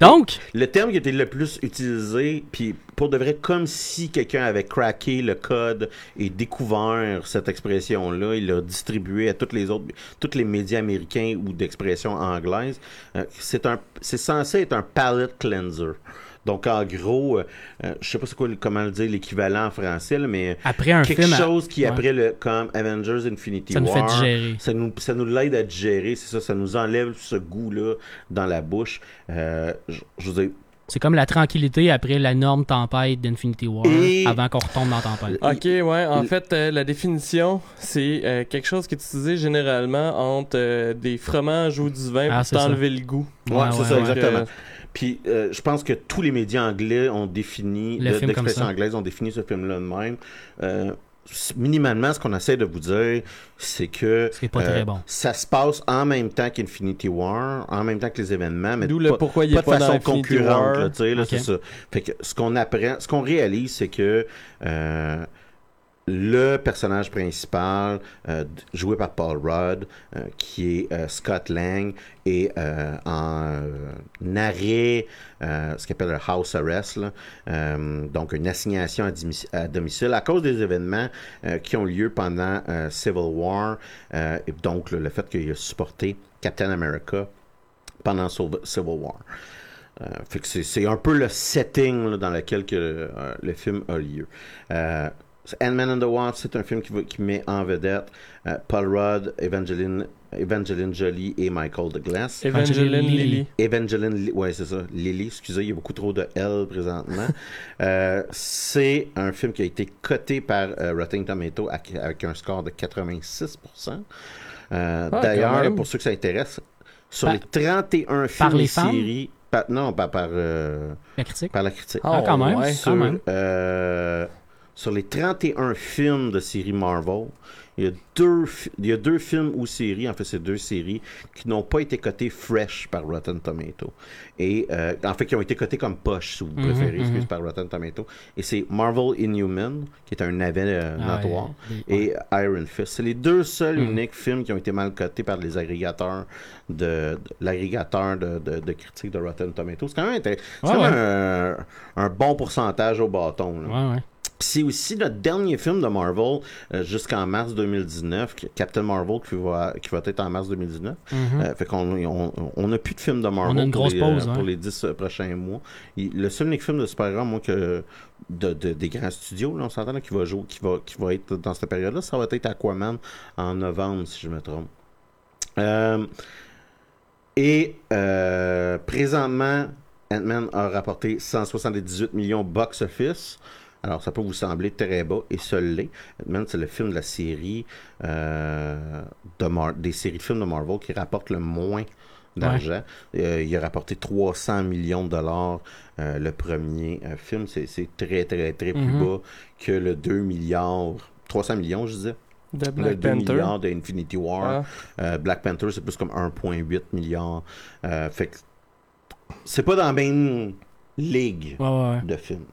donc, le terme qui était le plus utilisé, puis pour de vrai, comme si quelqu'un avait craqué le code et découvert cette expression-là, il l'a distribué à toutes les autres, tous les médias américains ou d'expression anglaise. Euh, c'est un, c'est censé être un palate cleanser. Donc en gros, euh, euh, je sais pas c'est quoi, comment le dire l'équivalent en français, là, mais après un quelque film chose à... qui ouais. après le comme Avengers Infinity ça War, nous fait digérer. ça nous ça nous l'aide à digérer, c'est ça, ça nous enlève ce goût là dans la bouche. Euh, je, je veux dire, c'est comme la tranquillité après l'énorme tempête d'Infinity War, et... avant qu'on retombe dans la tempête. Ok, ouais. En fait, euh, la définition, c'est euh, quelque chose qui est utilisé généralement entre euh, des fromages ou du vin ah, pour t'enlever ça. le goût. Ouais, ouais c'est ouais, ça, ouais. exactement. Puis euh, je pense que tous les médias anglais ont défini, le de, d'expression anglaise, ont défini ce film-là de même. Euh, minimalement, ce qu'on essaie de vous dire, c'est que c'est pas euh, très bon. Ça se passe en même temps qu'Infinity War, en même temps que les événements, mais d'où pas, le pourquoi il est pas, pas de façon concurrente, là, tu sais, là, okay. c'est ça. Fait que ce qu'on apprend, ce qu'on réalise, c'est que euh, le personnage principal, euh, joué par Paul Rudd, euh, qui est euh, Scott Lang, est euh, en euh, arrêt, euh, ce qu'on appelle le house arrest, là, euh, donc une assignation à, dimi- à domicile à cause des événements euh, qui ont lieu pendant euh, Civil War, euh, et donc le, le fait qu'il a supporté Captain America pendant Civil War. Euh, fait que c'est, c'est un peu le setting là, dans lequel que, euh, le film a lieu. Euh, Ant-Man and the Wasp, c'est un film qui, va, qui met en vedette euh, Paul Rudd, Evangeline, Evangeline Jolie et Michael Douglas. Evangeline Lilly. Evangeline Lilly, ouais, c'est ça. Lilly, excusez, il y a beaucoup trop de L présentement. euh, c'est un film qui a été coté par euh, Rotten Tomatoes avec, avec un score de quatre-vingt-six pour cent. Euh, ah, d'ailleurs, là, pour ceux que ça intéresse, sur par, les trente et un films et séries... Par, non, par, par, euh, la critique. par la critique. Ah, oh, quand même. Ouais, sur, quand même. Euh, Sur les trente et un films de série Marvel, il y a deux, il y a deux films ou séries, en fait c'est deux séries, qui n'ont pas été cotées fresh par Rotten Tomatoes. Et euh, en fait qui ont été cotées comme poche, si vous mm-hmm, préférez, mm-hmm. excuse, par Rotten Tomatoes. Et c'est Marvel Inhuman, qui est un navet euh, ah, notoire, ouais. et Iron Fist. C'est les deux seuls mm-hmm. uniques films qui ont été mal cotés par les agrégateurs de, de l'agrégateur de, de, de critiques de Rotten Tomatoes. C'est quand même, intér- ouais, c'est quand même ouais. un, un bon pourcentage au bâton. Là. Ouais, ouais. C'est aussi notre dernier film de Marvel euh, jusqu'en mars deux mille dix-neuf, Captain Marvel qui va, qui va être en mars deux mille dix-neuf. Mm-hmm. Euh, fait qu'on on, on a plus de films de Marvel on a une pour, grosse les, pause, hein. pour les dix prochains mois. Il, le seul film de super-héros, moi, que de, de, des grands studios, là, on s'entend, là, qui va jouer, qui va, qui va être dans cette période-là, ça va être Aquaman en novembre, si je me trompe. Euh, et euh, présentement, Ant-Man a rapporté cent soixante-dix-huit millions box-office. Alors, ça peut vous sembler très bas, et ça l'est. Ant-Man, c'est le film de la série, euh, de Mar- des séries de films de Marvel qui rapporte le moins d'argent. Ouais. Euh, il a rapporté trois cents millions de dollars euh, le premier euh, film. C'est, c'est très, très, très mm-hmm. plus bas que le deux milliards, trois cents millions, je disais. De Black le deux milliards de Infinity War. Ah. Euh, Black Panther, c'est plus comme un virgule huit milliard. Euh, fait que c'est pas dans la même ligue ouais, ouais, ouais. de films.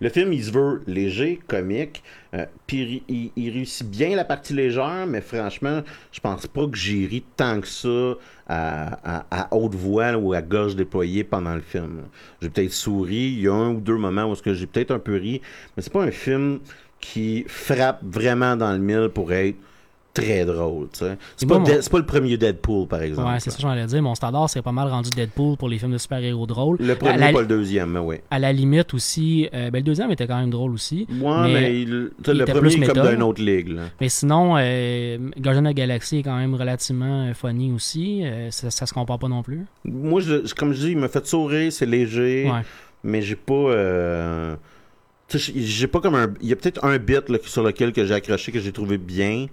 Le film, il se veut léger, comique, euh, puis il, il réussit bien la partie légère, mais franchement, je pense pas que j'ai ri tant que ça à, à, à haute voix là, ou à gorge déployée pendant le film. Là. J'ai peut-être souri, il y a un ou deux moments où est-ce que j'ai peut-être un peu ri, mais c'est pas un film qui frappe vraiment dans le mille pour être très drôle. C'est pas, moi, mon... de... c'est pas le premier Deadpool, par exemple. Ouais, c'est ça que j'allais dire. Mon standard, c'est pas mal rendu Deadpool pour les films de super-héros drôles. Le premier, la... pas le deuxième, mais oui. À la limite aussi, euh, ben, le deuxième était quand même drôle aussi. Ouais, mais, mais il... il le premier est comme d'une autre ligue. Là. Mais sinon, euh, Guardians of the Galaxy est quand même relativement funny aussi. Euh, ça, ça se compare pas non plus. Moi, je, comme je dis, il m'a fait sourire, c'est léger. Ouais. mais j'ai pas... Euh... Tu sais, j'ai pas comme un... Il y a peut-être un bit là, sur lequel que j'ai accroché, que j'ai trouvé bien,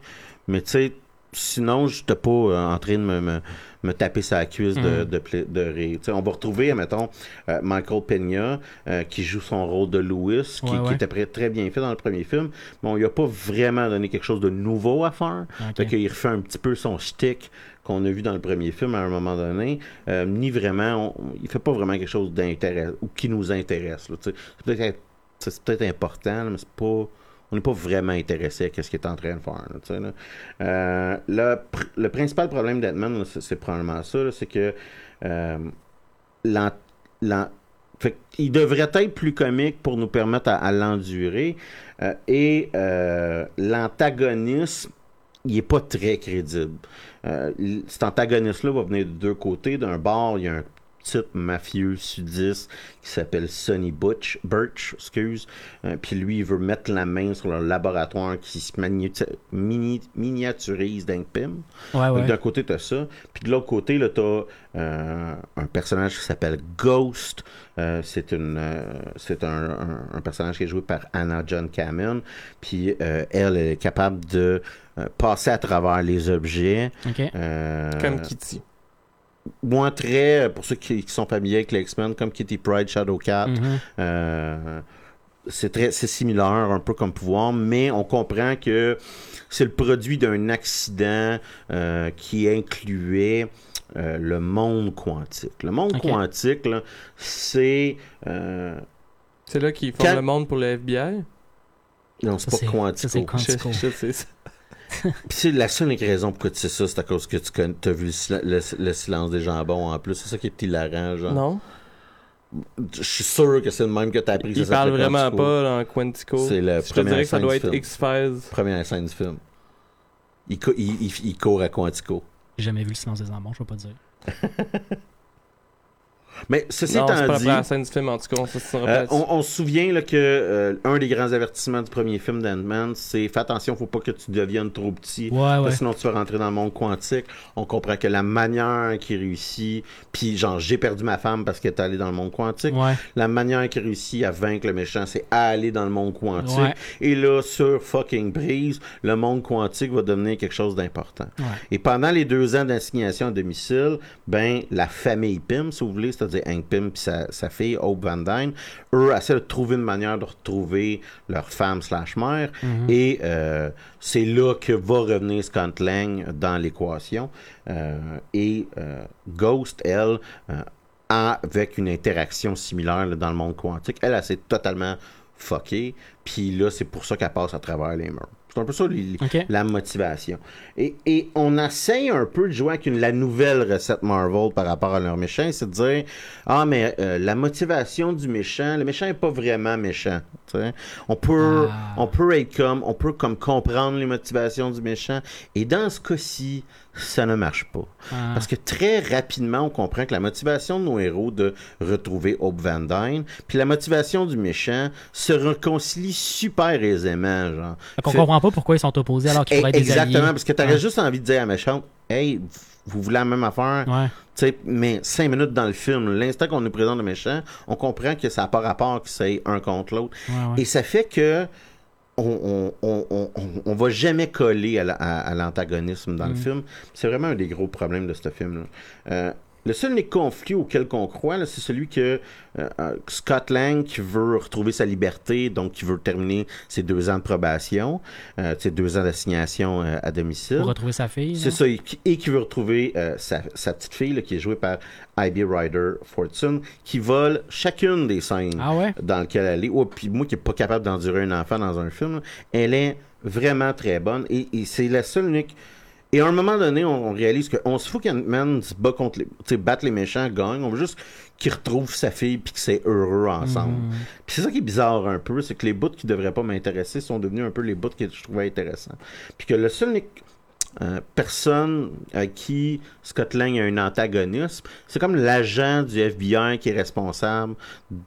mais tu sais, sinon, j'étais pas euh, en train de me, me, me taper sa cuisse de, mm. de, de, de rire. T'sais, on va retrouver, admettons, euh, Michael Peña, euh, qui joue son rôle de Louis, qui, ouais, ouais. qui était très bien fait dans le premier film, mais on lui a pas vraiment donné quelque chose de nouveau à faire. Okay. Fait qu'il refait un petit peu son shtick qu'on a vu dans le premier film à un moment donné, euh, ni vraiment, on, il fait pas vraiment quelque chose d'intéressant, ou qui nous intéresse. Là, c'est, peut-être, c'est peut-être important, là, mais c'est pas... On n'est pas vraiment intéressé à ce qu'il est en train de faire. Là, tu sais, là. Euh, le, pr- le principal problème d'Atman, là, c'est, c'est probablement ça, là, c'est que euh, l'en, l'en, fait, il devrait être plus comique pour nous permettre à, à l'endurer. Euh, et euh, l'antagonisme, il n'est pas très crédible. Euh, cet antagoniste-là va venir de deux côtés. D'un bord, il y a un type mafieux sudiste qui s'appelle Sonny Butch, Birch, excuse. Euh, puis lui, il veut mettre la main sur le laboratoire qui se mani- mini- miniaturise d'un P I M. Ouais, ouais. D'un côté, t'as ça. Puis de l'autre côté, là, t'as euh, un personnage qui s'appelle Ghost. Euh, c'est une, euh, c'est un, un, un personnage qui est joué par Anna John Cameron. Puis euh, elle, elle est capable de euh, passer à travers les objets. Okay. Euh, Comme Kitty. Moins très, pour ceux qui, qui sont familiers avec les X-Men, comme Kitty Pryde, Shadowcat, mm-hmm. euh, c'est très c'est similaire, un peu comme pouvoir, mais on comprend que c'est le produit d'un accident euh, qui incluait euh, le monde quantique. Le monde okay. quantique, là, c'est... Euh, c'est là qu'ils font quand... le monde pour le F B I? Non, c'est ça, pas c'est, quantico. Ça, c'est quantico. Je, je, c'est ça. Puis c'est la seule raison pourquoi tu sais ça, c'est à cause que tu connais, t'as vu le, sil- le, le silence des jambons en plus. C'est ça qui est hilarant, genre. Non. Je suis sûr que c'est le même que t'as appris. Il ça, parle vraiment Quantico. Pas dans Quantico. C'est la si première scène du film. Je te dirais que ça doit être X-Files. Première scène du film. Il, co- il, il, il court à Quantico. J'ai jamais vu le silence des jambons, je vais pas te dire. Mais ceci non, étant c'est pas dit, la scène du film, en tout cas, on, se euh, on, on se souvient là, que euh, un des grands avertissements du premier film d'Ant-Man, c'est fais attention, faut pas que tu deviennes trop petit, ouais, parce ouais. sinon tu vas rentrer dans le monde quantique. On comprend que la manière qu'il réussit, puis genre j'ai perdu ma femme parce qu'elle est allée dans le monde quantique. Ouais. La manière qu'il réussit à vaincre le méchant, c'est aller dans le monde quantique. Ouais. Et là, sur fucking prise, le monde quantique va devenir quelque chose d'important. Ouais. Et pendant les deux ans d'assignation à domicile, ben la famille Pym, si vous voulez, c'est c'est-à-dire Hank Pym et sa, sa fille, Hope Van Dyne, eux essaient de trouver une manière de retrouver leur femme slash mère, mm-hmm. et euh, c'est là que va revenir Scott Lang dans l'équation. Euh, et euh, Ghost, elle, euh, a, avec une interaction similaire là, dans le monde quantique, elle, elle s'est totalement fuckée, puis là, c'est pour ça qu'elle passe à travers les murs. C'est un peu ça, les, okay. la motivation. Et, et on essaye un peu de jouer avec une, la nouvelle recette Marvel par rapport à leur méchant, c'est de dire « Ah, mais euh, la motivation du méchant, le méchant n'est pas vraiment méchant. » On peut, ah. on peut être comme, on peut comme comprendre les motivations du méchant. Et dans ce cas-ci, ça ne marche pas. Ah. Parce que très rapidement, on comprend que la motivation de nos héros de retrouver Hope Van Dyne, puis la motivation du méchant se réconcilie super aisément. Genre. On fait... comprend pas pourquoi ils sont opposés alors qu'ils pourraient être des alliés. Exactement, parce que t'aurais ouais. juste envie de dire à la méchante « Hey, vous voulez la même affaire? Ouais. » Mais cinq minutes dans le film, l'instant qu'on nous présente le méchant, on comprend que ça n'a pas rapport que c'est un contre l'autre. Ouais, ouais. Et ça fait que on, on, on, on, on va jamais coller à, la, à, à l'antagonisme dans mmh. le film. C'est vraiment un des gros problèmes de ce film-là. Euh, Le seul des conflits auquel on croit, là, c'est celui que euh, Scott Lang qui veut retrouver sa liberté, donc qui veut terminer ses deux ans de probation, euh, ses deux ans d'assignation euh, à domicile. Pour retrouver sa fille. C'est ça, et, et qui veut retrouver euh, sa, sa petite fille, là, qui est jouée par Ivy Rider Fortune, qui vole chacune des scènes ah ouais? dans lesquelles elle est. Oh, puis moi qui n'ai pas capable d'endurer un enfant dans un film, elle est vraiment très bonne. Et, et c'est la seule unique... Et à un moment donné, on, on réalise qu'on se fout qu'Ant-Man se bat contre les... battre les méchants, gagne. On veut juste qu'il retrouve sa fille puis que c'est heureux ensemble. Mmh. Puis c'est ça qui est bizarre un peu, c'est que les bouts qui devraient pas m'intéresser sont devenus un peu les bouts que je trouvais intéressants. Puis que le seul euh, personne à qui Scott Lang a un antagonisme, c'est comme l'agent du F B I qui est responsable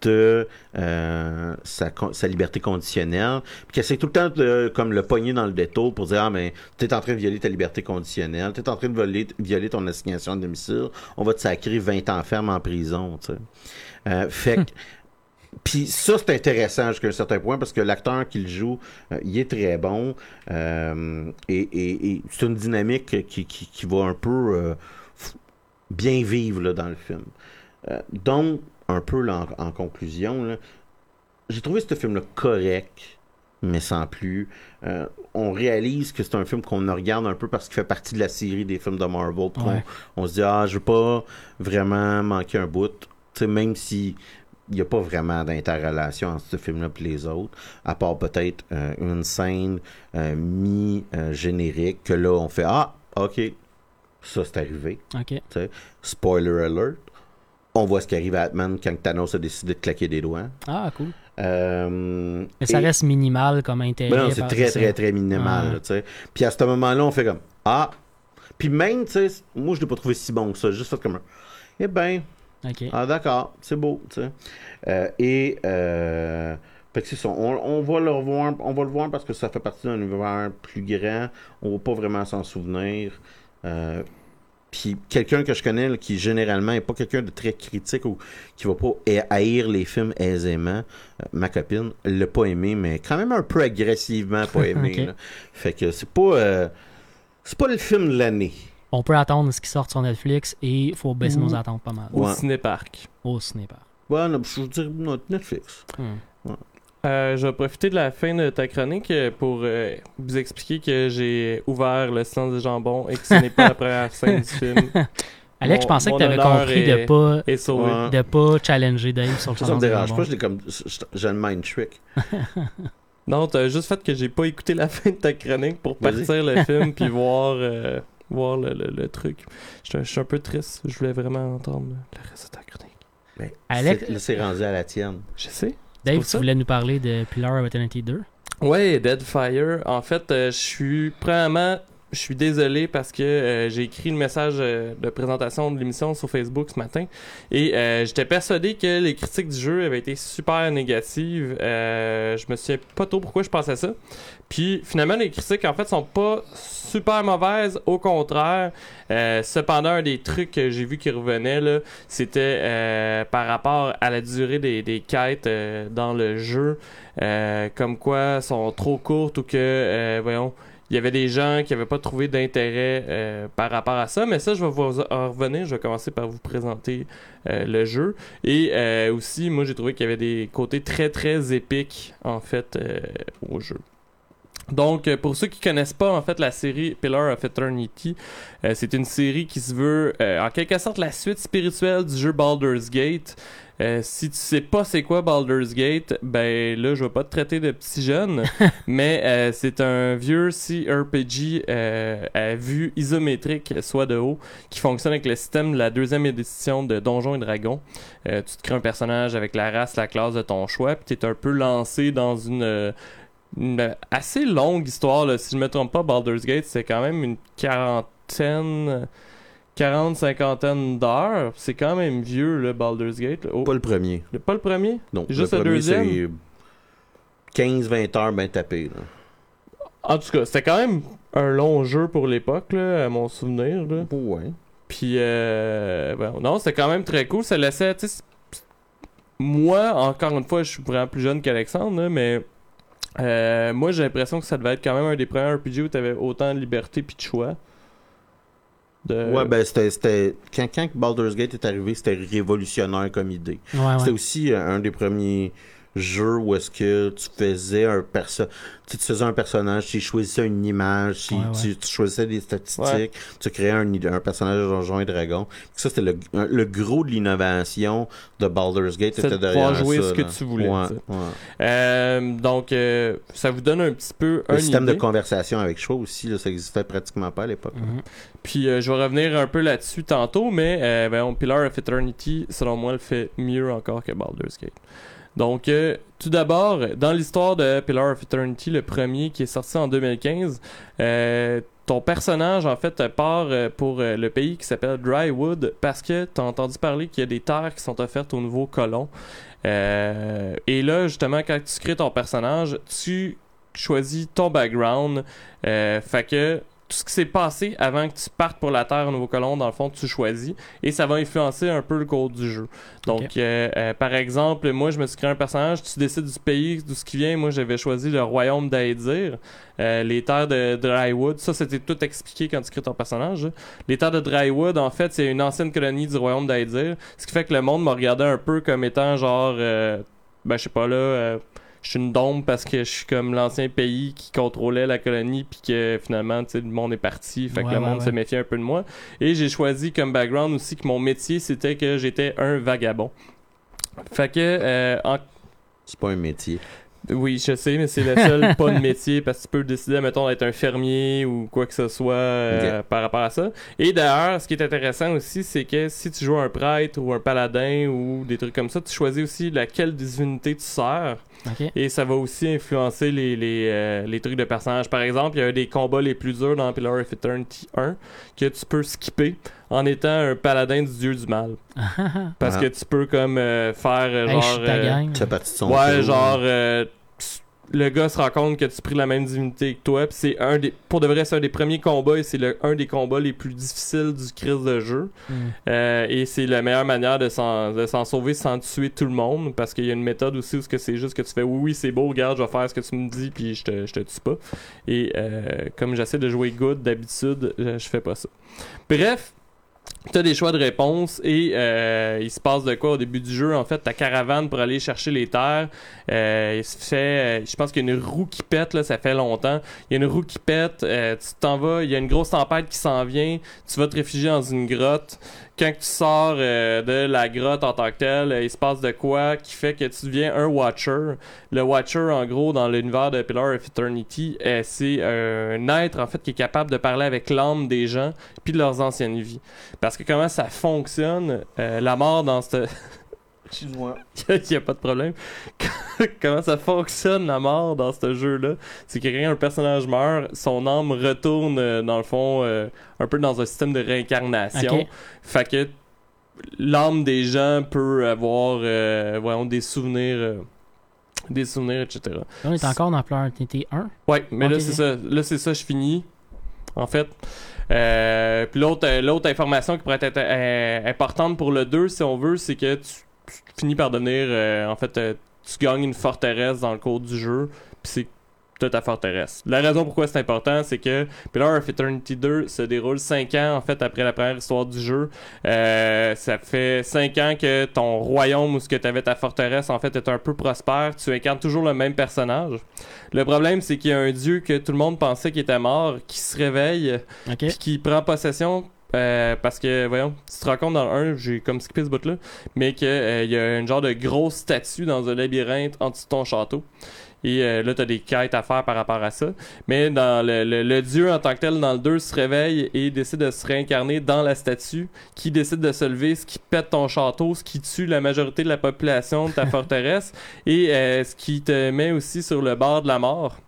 de euh, sa, sa liberté conditionnelle, puis qui essaie tout le temps de comme le pogner dans le détour pour dire « Ah, mais t'es en train de violer ta liberté conditionnelle, t'es en train de violer, violer ton assignation de domicile, on va te sacrer vingt ans ferme en prison. » tu sais. euh, Fait que Puis ça, c'est intéressant jusqu'à un certain point parce que l'acteur qui le joue, euh, il est très bon. Euh, et, et, et c'est une dynamique qui, qui, qui va un peu euh, bien vivre là, dans le film. Euh, donc, un peu là, en, en conclusion, là, j'ai trouvé ce film-là correct, mais sans plus. Euh, on réalise que c'est un film qu'on regarde un peu parce qu'il fait partie de la série des films de Marvel. Ouais. On, on se dit « Ah, je veux pas vraiment manquer un bout. » Tu sais, même si... il n'y a pas vraiment d'interrelation entre ce film-là et les autres, à part peut-être euh, une scène euh, mi-générique que là, on fait « Ah, OK, ça c'est arrivé. Okay. » Spoiler alert, on voit ce qui arrive à Batman quand Thanos a décidé de claquer des doigts. Ah, cool. Euh, Mais ça et... reste minimal comme intérêt. Ben non, c'est très, très, très minimal. Ah. Puis à ce moment-là, on fait comme « Ah! » Puis même, tu sais, moi, je ne l'ai pas trouvé si bon que ça. Juste fait comme un « Eh ben... » Okay. Ah d'accord, c'est beau, tu sais. Euh, et euh, fait que c'est ça. On, on va le revoir, on va le voir parce que ça fait partie d'un univers plus grand. On va pas vraiment s'en souvenir. Euh, Puis quelqu'un que je connais là, qui généralement est pas quelqu'un de très critique ou qui va pas haïr les films aisément, euh, ma copine l'a pas aimé, mais quand même un peu agressivement pas aimé. Okay. Là. Fait que c'est pas euh, c'est pas le film de l'année. On peut attendre ce qui sort sur Netflix et il faut baisser mmh. nos attentes pas mal. Au ouais. cinépark. Au cinépark. Ouais, je veux dire notre Netflix. Mmh. Ouais. Euh, je vais profiter de la fin de ta chronique pour euh, vous expliquer que j'ai ouvert le silence des jambons et que ce n'est pas la première scène du film. Alex, je pensais que tu avais compris est, de pas ouais. de pas challenger Dave sur le silence des jambons. Ça me dérange pas, je l'ai comme, j'ai le mind trick. Non, t'as juste fait que j'ai pas écouté la fin de ta chronique pour Vas-y. partir le film puis voir... Euh, voir le, le, le truc. Je, je suis un peu triste. Je voulais vraiment entendre le reste de ta chronique. Mais Alex, c'est, là, c'est rendu à la tienne. Je sais. Dave, tu voulais nous parler de Pillar of Eternity deux? Ouais, Deadfire. En fait, euh, je suis premièrement, je suis désolé parce que euh, j'ai écrit le message euh, de présentation de l'émission sur Facebook ce matin et euh, j'étais persuadé que les critiques du jeu avaient été super négatives. Euh, je me souviens pas trop pourquoi je pensais ça. Puis finalement, les critiques en fait sont pas super mauvaises, au contraire. Euh, cependant, un des trucs que j'ai vu qui revenait là, c'était euh, par rapport à la durée des, des quêtes euh, dans le jeu, euh, comme quoi sont trop courtes ou que euh, voyons. Il y avait des gens qui n'avaient pas trouvé d'intérêt euh, par rapport à ça, mais ça, je vais vous en revenir. Je vais commencer par vous présenter euh, le jeu. Et euh, aussi, moi, j'ai trouvé qu'il y avait des côtés très, très épiques, en fait, euh, au jeu. Donc, pour ceux qui connaissent pas, en fait, la série Pillar of Eternity, euh, c'est une série qui se veut, euh, en quelque sorte, la suite spirituelle du jeu Baldur's Gate. Euh, si tu sais pas c'est quoi Baldur's Gate, ben là, je vais pas te traiter de petit jeune, mais euh, c'est un vieux C R P G euh, à vue isométrique, soit de haut, qui fonctionne avec le système de la deuxième édition de Donjons et Dragons. Euh, tu te crées un personnage avec la race, la classe de ton choix, puis t'es un peu lancé dans une... Euh, une assez longue histoire là. Si je me trompe pas, Baldur's Gate c'est quand même une quarantaine quarante cinquantaine d'heures, c'est quand même vieux là, Baldur's Gate là. Oh. Pas le premier pas le premier non, juste le, le premier, deuxième c'est quinze vingt heures bien tapées là. En tout cas c'était quand même un long jeu pour l'époque là, à mon souvenir là. Ouais. Puis euh, bon, non c'était quand même très cool, ça laissait tu sais, moi encore une fois je suis vraiment plus jeune qu'Alexandre là, mais Euh, moi j'ai l'impression que ça devait être quand même un des premiers R P G où t'avais autant de liberté pis de choix de... ouais ben c'était, c'était... Quand, quand Baldur's Gate est arrivé c'était révolutionnaire comme idée ouais, c'était ouais. aussi euh, un des premiers jeux où est-ce que tu faisais un perso... tu te faisais un personnage, tu choisissais une image, tu, ouais, ouais. tu, tu choisissais des statistiques, ouais. tu créais un, un personnage de Donjons et Dragons. Ça c'était le, le gros de l'innovation de Baldur's Gate. C'était de pouvoir jouer ça, ce là. que tu voulais. Ouais, ouais. Euh, donc euh, ça vous donne un petit peu un système idée. de conversation avec choix aussi, là, ça existait pratiquement pas à l'époque. Mm-hmm. Puis euh, je vais revenir un peu là-dessus tantôt, mais euh, ben, Pillar of Eternity, selon moi, le fait mieux encore que Baldur's Gate. Donc, euh, tout d'abord, dans l'histoire de Pillar of Eternity, le premier qui est sorti en deux mille quinze, euh, ton personnage, en fait, part pour le pays qui s'appelle Drywood parce que t'as entendu parler qu'il y a des terres qui sont offertes aux nouveaux colons. Euh, et là, justement, quand tu crées ton personnage, tu choisis ton background. Euh, fait que tout ce qui s'est passé avant que tu partes pour la Terre au Nouveau-Colon, dans le fond, tu choisis. Et ça va influencer un peu le cours du jeu. Donc, okay. euh, euh, par exemple, moi, je me suis créé un personnage. Tu décides du pays, d'où ce qui vient. Moi, j'avais choisi le royaume d'Aedir, euh, les terres de Drywood. Ça, c'était tout expliqué quand tu crées ton personnage. Les terres de Drywood, en fait, c'est une ancienne colonie du royaume d'Aedir. Ce qui fait que le monde m'a regardé un peu comme étant genre... Euh, ben, je sais pas, là... Euh, je suis une dombe parce que je suis comme l'ancien pays qui contrôlait la colonie, puis que finalement, tu sais, le monde est parti, fait ouais, que le ouais, monde ouais. se méfiait un peu de moi. Et j'ai choisi comme background aussi que mon métier, c'était que j'étais un vagabond. Fait que... Euh, en... C'est pas un métier. Oui, je sais, mais c'est le seul pas de métier, parce que tu peux décider, mettons, d'être un fermier ou quoi que ce soit euh, okay. par rapport à ça. Et d'ailleurs, ce qui est intéressant aussi, c'est que si tu joues un prêtre ou un paladin ou des trucs comme ça, tu choisis aussi laquelle divinité tu sers. Okay. Et ça va aussi influencer les, les, euh, les trucs de personnages. Par exemple, il y a des combats les plus durs dans Pillar of Eternity un que tu peux skipper en étant un paladin du dieu du mal. Parce ah. que tu peux comme euh, faire euh, hey, genre... Euh, tu fais partie de son ouais, jeu, genre... Ouais. Euh, le gars se rend compte que tu pris la même divinité que toi, pis c'est un des, pour de vrai, c'est un des premiers combats, et c'est le, un des combats les plus difficiles du Christ de jeu. Mm. Euh, et c'est la meilleure manière de s'en, de s'en sauver sans tuer tout le monde, parce qu'il y a une méthode aussi où c'est juste que tu fais oui, oui, c'est beau, regarde, je vais faire ce que tu me dis, puis je te, je te tue pas. Et euh, comme j'essaie de jouer good d'habitude, je, je fais pas ça. Bref. T'as des choix de réponse et euh, il se passe de quoi au début du jeu. En fait, ta caravane pour aller chercher les terres, euh, il se fait, euh, je pense qu'il y a une roue qui pète, là, ça fait longtemps. Il y a une roue qui pète, euh, tu t'en vas, il y a une grosse tempête qui s'en vient, tu vas te réfugier dans une grotte. Quand tu sors euh, de la grotte en tant que telle, euh, il se passe de quoi qui fait que tu deviens un Watcher. Le Watcher, en gros, dans l'univers de Pillar of Eternity, euh, c'est euh, un être, en fait, qui est capable de parler avec l'âme des gens puis de leurs anciennes vies. Parce que comment ça fonctionne, euh, la mort dans cette... Excuse-moi. Il n'y a pas de problème. Comment ça fonctionne, la mort, dans ce jeu-là? C'est que quand un personnage meurt, son âme retourne, dans le fond, euh, un peu dans un système de réincarnation. Okay. Fait que l'âme des gens peut avoir euh, voyons, des souvenirs... Euh, des souvenirs, et cetera. On est encore dans Pillar of Eternity un? Oui, mais okay. là, c'est ça. Là, c'est ça, je finis. En fait... Euh, puis l'autre, l'autre information qui pourrait être euh, importante pour le deux, si on veut, c'est que tu, tu finis par devenir... Euh, en fait, euh, tu gagnes une forteresse dans le cours du jeu, puis c'est de ta forteresse. La raison pourquoi c'est important, c'est que Pillar of Eternity deux se déroule cinq ans, en fait, après la première histoire du jeu. Euh, ça fait cinq ans que ton royaume où ce que tu avais ta forteresse, en fait, est un peu prospère. Tu incarnes toujours le même personnage. Le problème, c'est qu'il y a un dieu que tout le monde pensait qu'il était mort, qui se réveille, okay. puis qui prend possession... Euh, parce que, voyons, tu te rends compte dans le un, j'ai comme skippé ce bout-là, mais qu'il euh, y a une genre de grosse statue dans un labyrinthe en dessous de ton château. Et euh, là, t'as des quêtes à faire par rapport à ça. Mais dans le, le, le dieu en tant que tel, dans le deux, se réveille et décide de se réincarner dans la statue, qui décide de se lever, ce qui pète ton château, ce qui tue la majorité de la population de ta forteresse, et euh, ce qui te met aussi sur le bord de la mort.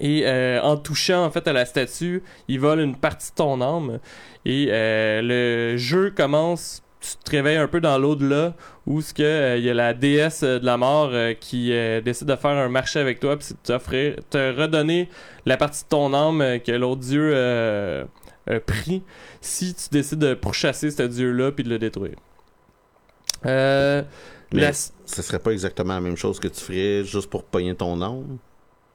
Et euh, en touchant en fait à la statue, il vole une partie de ton âme. Et euh, le jeu commence, tu te réveilles un peu dans l'au-delà, où il euh, y a la déesse de la mort euh, qui euh, décide de faire un marché avec toi, puis t'offrir, te redonner la partie de ton âme euh, que l'autre dieu euh, a pris, si tu décides de pourchasser ce dieu-là puis de le détruire. Euh, la... Ce serait pas exactement la même chose que tu ferais juste pour pogner ton âme?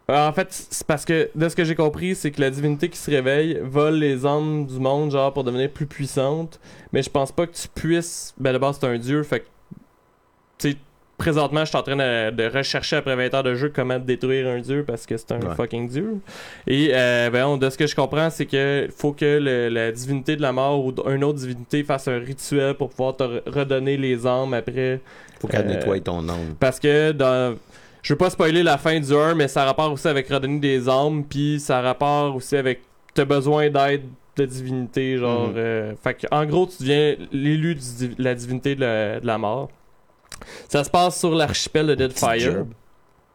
En fait, c'est parce que, de ce que j'ai compris, c'est que la divinité qui se réveille vole les âmes du monde, genre, pour devenir plus puissante. Mais je pense pas que tu puisses... Ben, d'abord, c'est un dieu, fait que... Tu sais, présentement, je suis en train de, de rechercher après vingt heures de jeu comment détruire un dieu, parce que c'est un ouais. fucking dieu. Et, euh, ben, on, de ce que je comprends, c'est que faut que le, la divinité de la mort ou une autre divinité fasse un rituel pour pouvoir te redonner les âmes après. Faut qu'elle euh, nettoie ton âme. Parce que, dans... Je veux pas spoiler la fin du un, mais ça a rapport aussi avec redonner des âmes, puis ça a rapport aussi avec t'as besoin d'aide de divinité, genre. Mm-hmm. Euh, fait que en gros, tu deviens l'élu de la divinité de la, de la mort. Ça se passe sur l'archipel de Deadfire.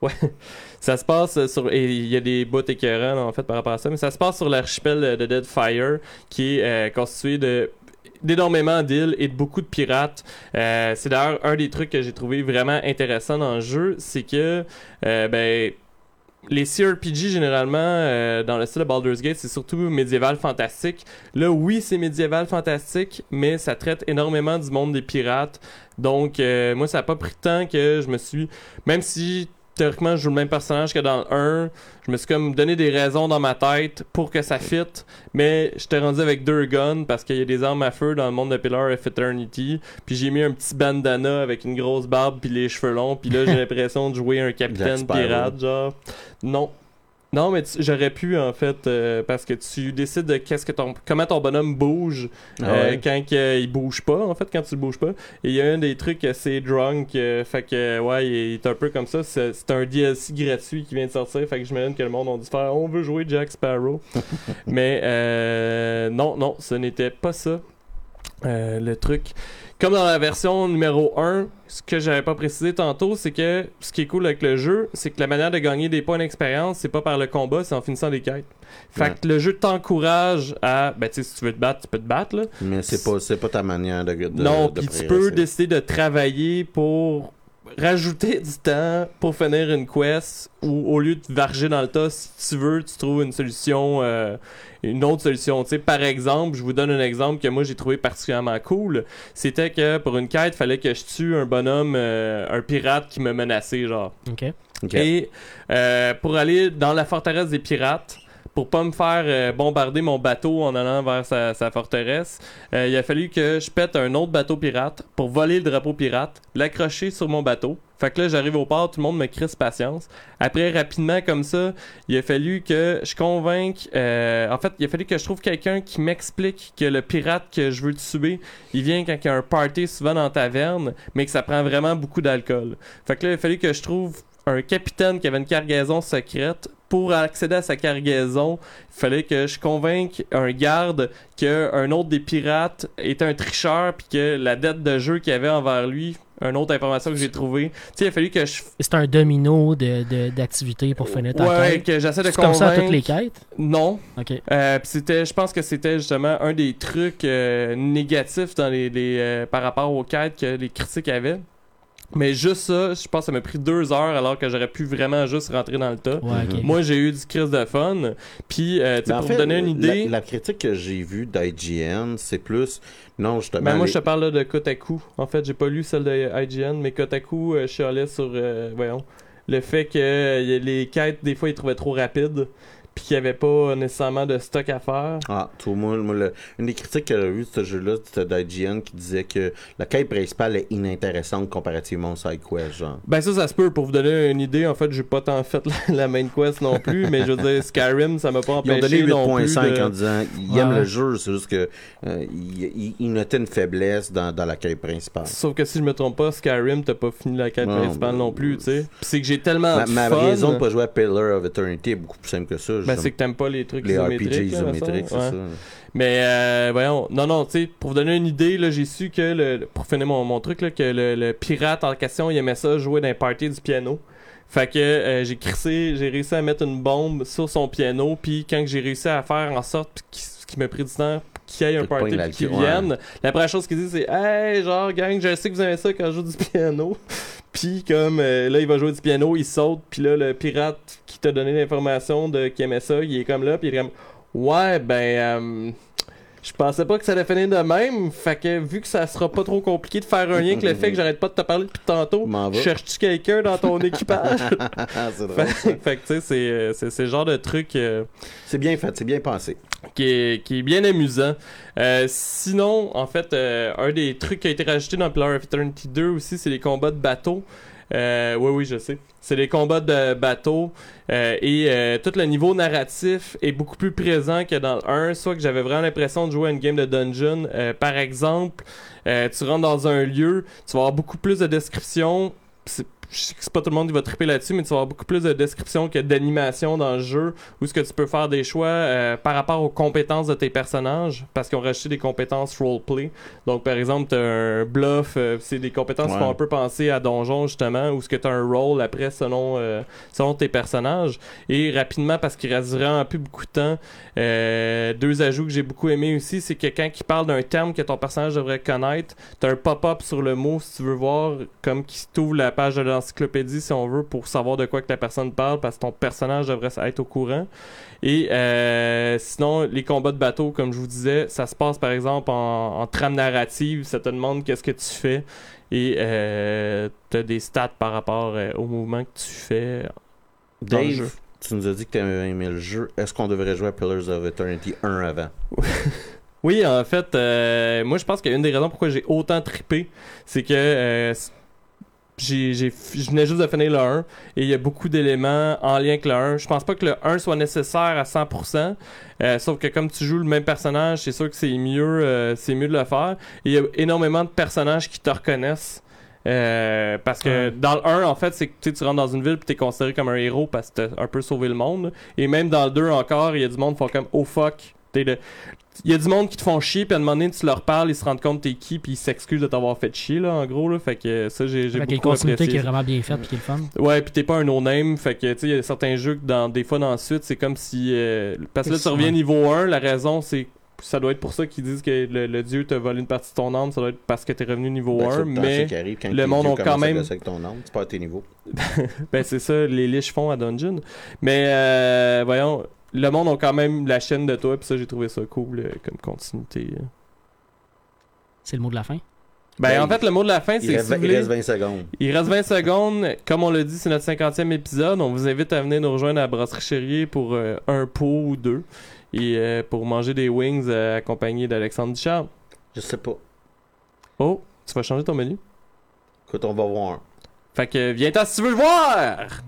Ouais. Ça se passe sur... Et il y a des bouts écœurants, en fait, par rapport à ça, mais ça se passe sur l'archipel de Deadfire, qui est euh, constitué de... d'énormément d'îles et de beaucoup de pirates. Euh, c'est d'ailleurs un des trucs que j'ai trouvé vraiment intéressant dans le jeu, c'est que euh, ben les C R P G, généralement, euh, dans le style de Baldur's Gate, c'est surtout médiéval fantastique. Là, oui, c'est médiéval fantastique, mais ça traite énormément du monde des pirates. Donc, euh, moi, ça n'a pas pris de temps que je me suis... Même si, théoriquement, je joue le même personnage que dans le un, je me suis comme donné des raisons dans ma tête pour que ça fitte, mais j'étais rendu avec deux guns parce qu'il y a des armes à feu dans le monde de Pillar of Eternity, puis j'ai mis un petit bandana avec une grosse barbe puis les cheveux longs, puis là j'ai l'impression de jouer un capitaine pirate, genre. Non. Non, mais tu, j'aurais pu, en fait, euh, parce que tu décides de qu'est-ce que ton, comment ton bonhomme bouge euh, ah ouais. quand euh, il bouge pas, en fait, quand tu le bouges pas. Et il y a un des trucs, c'est drunk, euh, fait que, ouais, il est un peu comme ça. C'est, c'est un D L C gratuit qui vient de sortir, fait que j'imagine que le monde a dû faire « On veut jouer Jack Sparrow ». Mais euh, non, non, ce n'était pas ça, euh, le truc. Comme dans la version numéro un, ce que j'avais pas précisé tantôt, c'est que ce qui est cool avec le jeu, c'est que la manière de gagner des points d'expérience, c'est pas par le combat, c'est en finissant des quêtes. Fait ouais. que le jeu t'encourage à, ben tu sais, si tu veux te battre, tu peux te battre là. Mais c'est pas, c'est pas ta manière de. de non, puis tu peux décider de travailler pour rajouter du temps pour finir une quest où au lieu de varger dans le tas, si tu veux, tu trouves une solution. Euh, une autre solution, tu sais, par exemple, je vous donne un exemple que moi j'ai trouvé particulièrement cool, c'était que pour une quête, il fallait que je tue un bonhomme, euh, un pirate qui me menaçait, genre. OK. okay. Et euh, pour aller dans la forteresse des pirates, pour pas me faire euh, bombarder mon bateau en allant vers sa, sa forteresse, euh, il a fallu que je pète un autre bateau pirate pour voler le drapeau pirate, l'accrocher sur mon bateau. Fait que là, j'arrive au port, tout le monde me crisse patience. Après, rapidement, comme ça, il a fallu que je convainque... Euh, en fait, il a fallu que je trouve quelqu'un qui m'explique que le pirate que je veux tuer, il vient quand il y a un party souvent dans la taverne, mais que ça prend vraiment beaucoup d'alcool. Fait que là, il a fallu que je trouve un capitaine qui avait une cargaison secrète. Pour accéder à sa cargaison, il fallait que je convainque un garde qu'un autre des pirates était un tricheur, puis que la dette de jeu qu'il avait envers lui... Une autre information que j'ai trouvée. Tu sais, il a fallu que je... C'est un domino de, de, d'activités pour finir ta ouais, quête. Que j'essaie de convaincre... C'est comme ça à toutes les quêtes? Non. OK. Euh, puis c'était, je pense que c'était justement un des trucs euh, négatifs dans les, les, euh, par rapport aux quêtes que les critiques avaient. Mais juste ça, je pense que ça m'a pris deux heures alors que j'aurais pu vraiment juste rentrer dans le tas. Ouais, okay. Moi, j'ai eu du crise de fun. Puis, euh, pour fait, vous donner une idée... La, la critique que j'ai vue d'I G N, c'est plus... Non, justement... Ben, moi, les... je te parle là, de Kotaku. En fait, j'ai pas lu celle de I G N, mais Kotaku, euh, je suis allé sur... Euh, voyons. Le fait que euh, les quêtes, des fois, ils trouvaient trop rapides. Puis qu'il n'y avait pas nécessairement de stock à faire. Ah, tout le monde. Une des critiques qu'elle a eues de ce jeu-là, c'était d'I G N qui disait que la quête principale est inintéressante comparativement au side quest, genre. Ben ça, ça se peut. Pour vous donner une idée, en fait, j'ai pas tant fait la, la main quest non plus, mais je veux dire, Skyrim, ça m'a pas empêché. Ils ont donné huit virgule cinq de... en disant ils ouais. aiment le jeu, c'est juste que euh, ils il notaient une faiblesse dans, dans la quête principale. Sauf que si je me trompe pas, Skyrim, t'as pas fini la quête non, principale ben, non plus, tu sais. C'est que j'ai tellement ma, de ma fun. Ma raison de pas jouer à Pillar of Eternity est beaucoup plus simple que ça. Ben, c'est que t'aimes pas les trucs les isométriques. Les R P G isométriques, c'est ouais. ça. Mais euh, voyons, non, non, tu sais, pour vous donner une idée, là, j'ai su que, le, pour finir mon, mon truc, là, que le, le pirate en question, il aimait ça jouer dans les parties du piano. Fait que euh, j'ai crissé, j'ai réussi à mettre une bombe sur son piano, puis quand j'ai réussi à faire en sorte qu'il me prenne du temps... qu'il y ait un party et qu'ils viennent. La première chose qu'ils disent, c'est « Hey, genre, gang, je sais que vous aimez ça quand je joue du piano. » Puis comme, euh, là, il va jouer du piano, il saute, puis là, le pirate qui t'a donné l'information de qu'il aimait ça, il est comme là, puis il est comme « Ouais, ben... Euh... » Je pensais pas que ça allait finir de même, fait que vu que ça sera pas trop compliqué de faire un lien avec le fait que j'arrête pas de te parler depuis tantôt, cherches-tu quelqu'un dans ton équipage? C'est drôle. Fait, fait que tu sais, c'est, c'est, c'est le genre de truc... Euh, c'est bien fait, c'est bien pensé. Qui est, qui est bien amusant. Euh, sinon, en fait, euh, un des trucs qui a été rajouté dans Pillar of Eternity deux aussi, c'est les combats de bateaux. Euh, oui, oui, je sais. C'est des combats de bateaux euh, et euh, tout le niveau narratif est beaucoup plus présent que dans le un, soit que j'avais vraiment l'impression de jouer à une game de dungeon. Euh, par exemple, euh, tu rentres dans un lieu, tu vas avoir beaucoup plus de descriptions. C'est, je sais que c'est pas tout le monde qui va triper là-dessus, mais tu vas avoir beaucoup plus de descriptions que d'animation dans le jeu, où ce que tu peux faire des choix euh, par rapport aux compétences de tes personnages, parce qu'ils ont rajouté des compétences roleplay. Donc par exemple, t'as un bluff, euh, c'est des compétences ouais. qui font un peu penser à Donjon justement, où ce que t'as un role après selon euh, selon tes personnages. Et rapidement, parce qu'il reste vraiment plus beaucoup de temps, euh, deux ajouts que j'ai beaucoup aimé aussi, c'est que quand il parle d'un terme que ton personnage devrait connaître, t'as un pop-up sur le mot si tu veux voir, comme qui t'ouvre la page de l'encyclopédie, si on veut, pour savoir de quoi que la personne parle, parce que ton personnage devrait être au courant. Et euh, sinon, les combats de bateau, comme je vous disais, ça se passe par exemple en, en trame narrative, ça te demande qu'est-ce que tu fais, et euh, t'as des stats par rapport euh, au mouvement que tu fais dans Dave, le jeu. Tu nous as dit que tu avais aimé le jeu. Est-ce qu'on devrait jouer à Pillars of Eternity un avant? Oui, en fait, euh, moi je pense qu'une des raisons pourquoi j'ai autant trippé, c'est que euh, j'ai, j'ai, je venais juste de finir le un, et il y a beaucoup d'éléments en lien avec le un. Je pense pas que le un soit nécessaire à cent pour cent, euh, sauf que comme tu joues le même personnage, c'est sûr que c'est mieux, euh, c'est mieux de le faire. Il y a énormément de personnages qui te reconnaissent. Euh, parce que dans le un, en fait, c'est que tu rentres dans une ville pis t'es considéré comme un héros parce que t'as un peu sauvé le monde. Et même dans le deux encore, il y a du monde qui font comme « Oh fuck ». Il y a du monde qui te font chier, puis à un moment donné, tu leur parles, ils se rendent compte t'es qui, puis ils s'excusent de t'avoir fait chier, là, en gros, là. Fait que ça, j'ai, j'ai fait beaucoup apprécié. Fait qu'il y a une continuité qui est vraiment bien faite, puis qui est le fun. Ouais, puis t'es pas un no-name, fait que, tu sais, il y a certains jeux que, dans, des fois, dans la suite, c'est comme si... Euh, parce que là, tu reviens niveau un, la raison, c'est... Ça doit être pour ça qu'ils disent que le, le dieu t'a volé une partie de ton âme, ça doit être parce que t'es revenu niveau ben, un, mais le monde ont quand même... C'est ton âme, c'est pas à tes niveaux. Ben, c'est ça, les liches font à Dungeon. Mais, euh, voyons... Le monde a quand même la chaîne de toi, puis ça, j'ai trouvé ça cool euh, comme continuité. Euh. C'est le mot de la fin? Ben, ben en fait, le mot de la fin, c'est... Il reste, si il reste vingt secondes. Il reste vingt secondes. Comme on l'a dit, c'est notre cinquantième épisode. On vous invite à venir nous rejoindre à la Brasserie Chérier pour euh, un pot ou deux. Et euh, pour manger des wings euh, accompagnés d'Alexandre Ducharme. Je sais pas. Oh, tu vas changer ton menu? Écoute, on va voir. Fait que viens-t'en si tu veux le voir!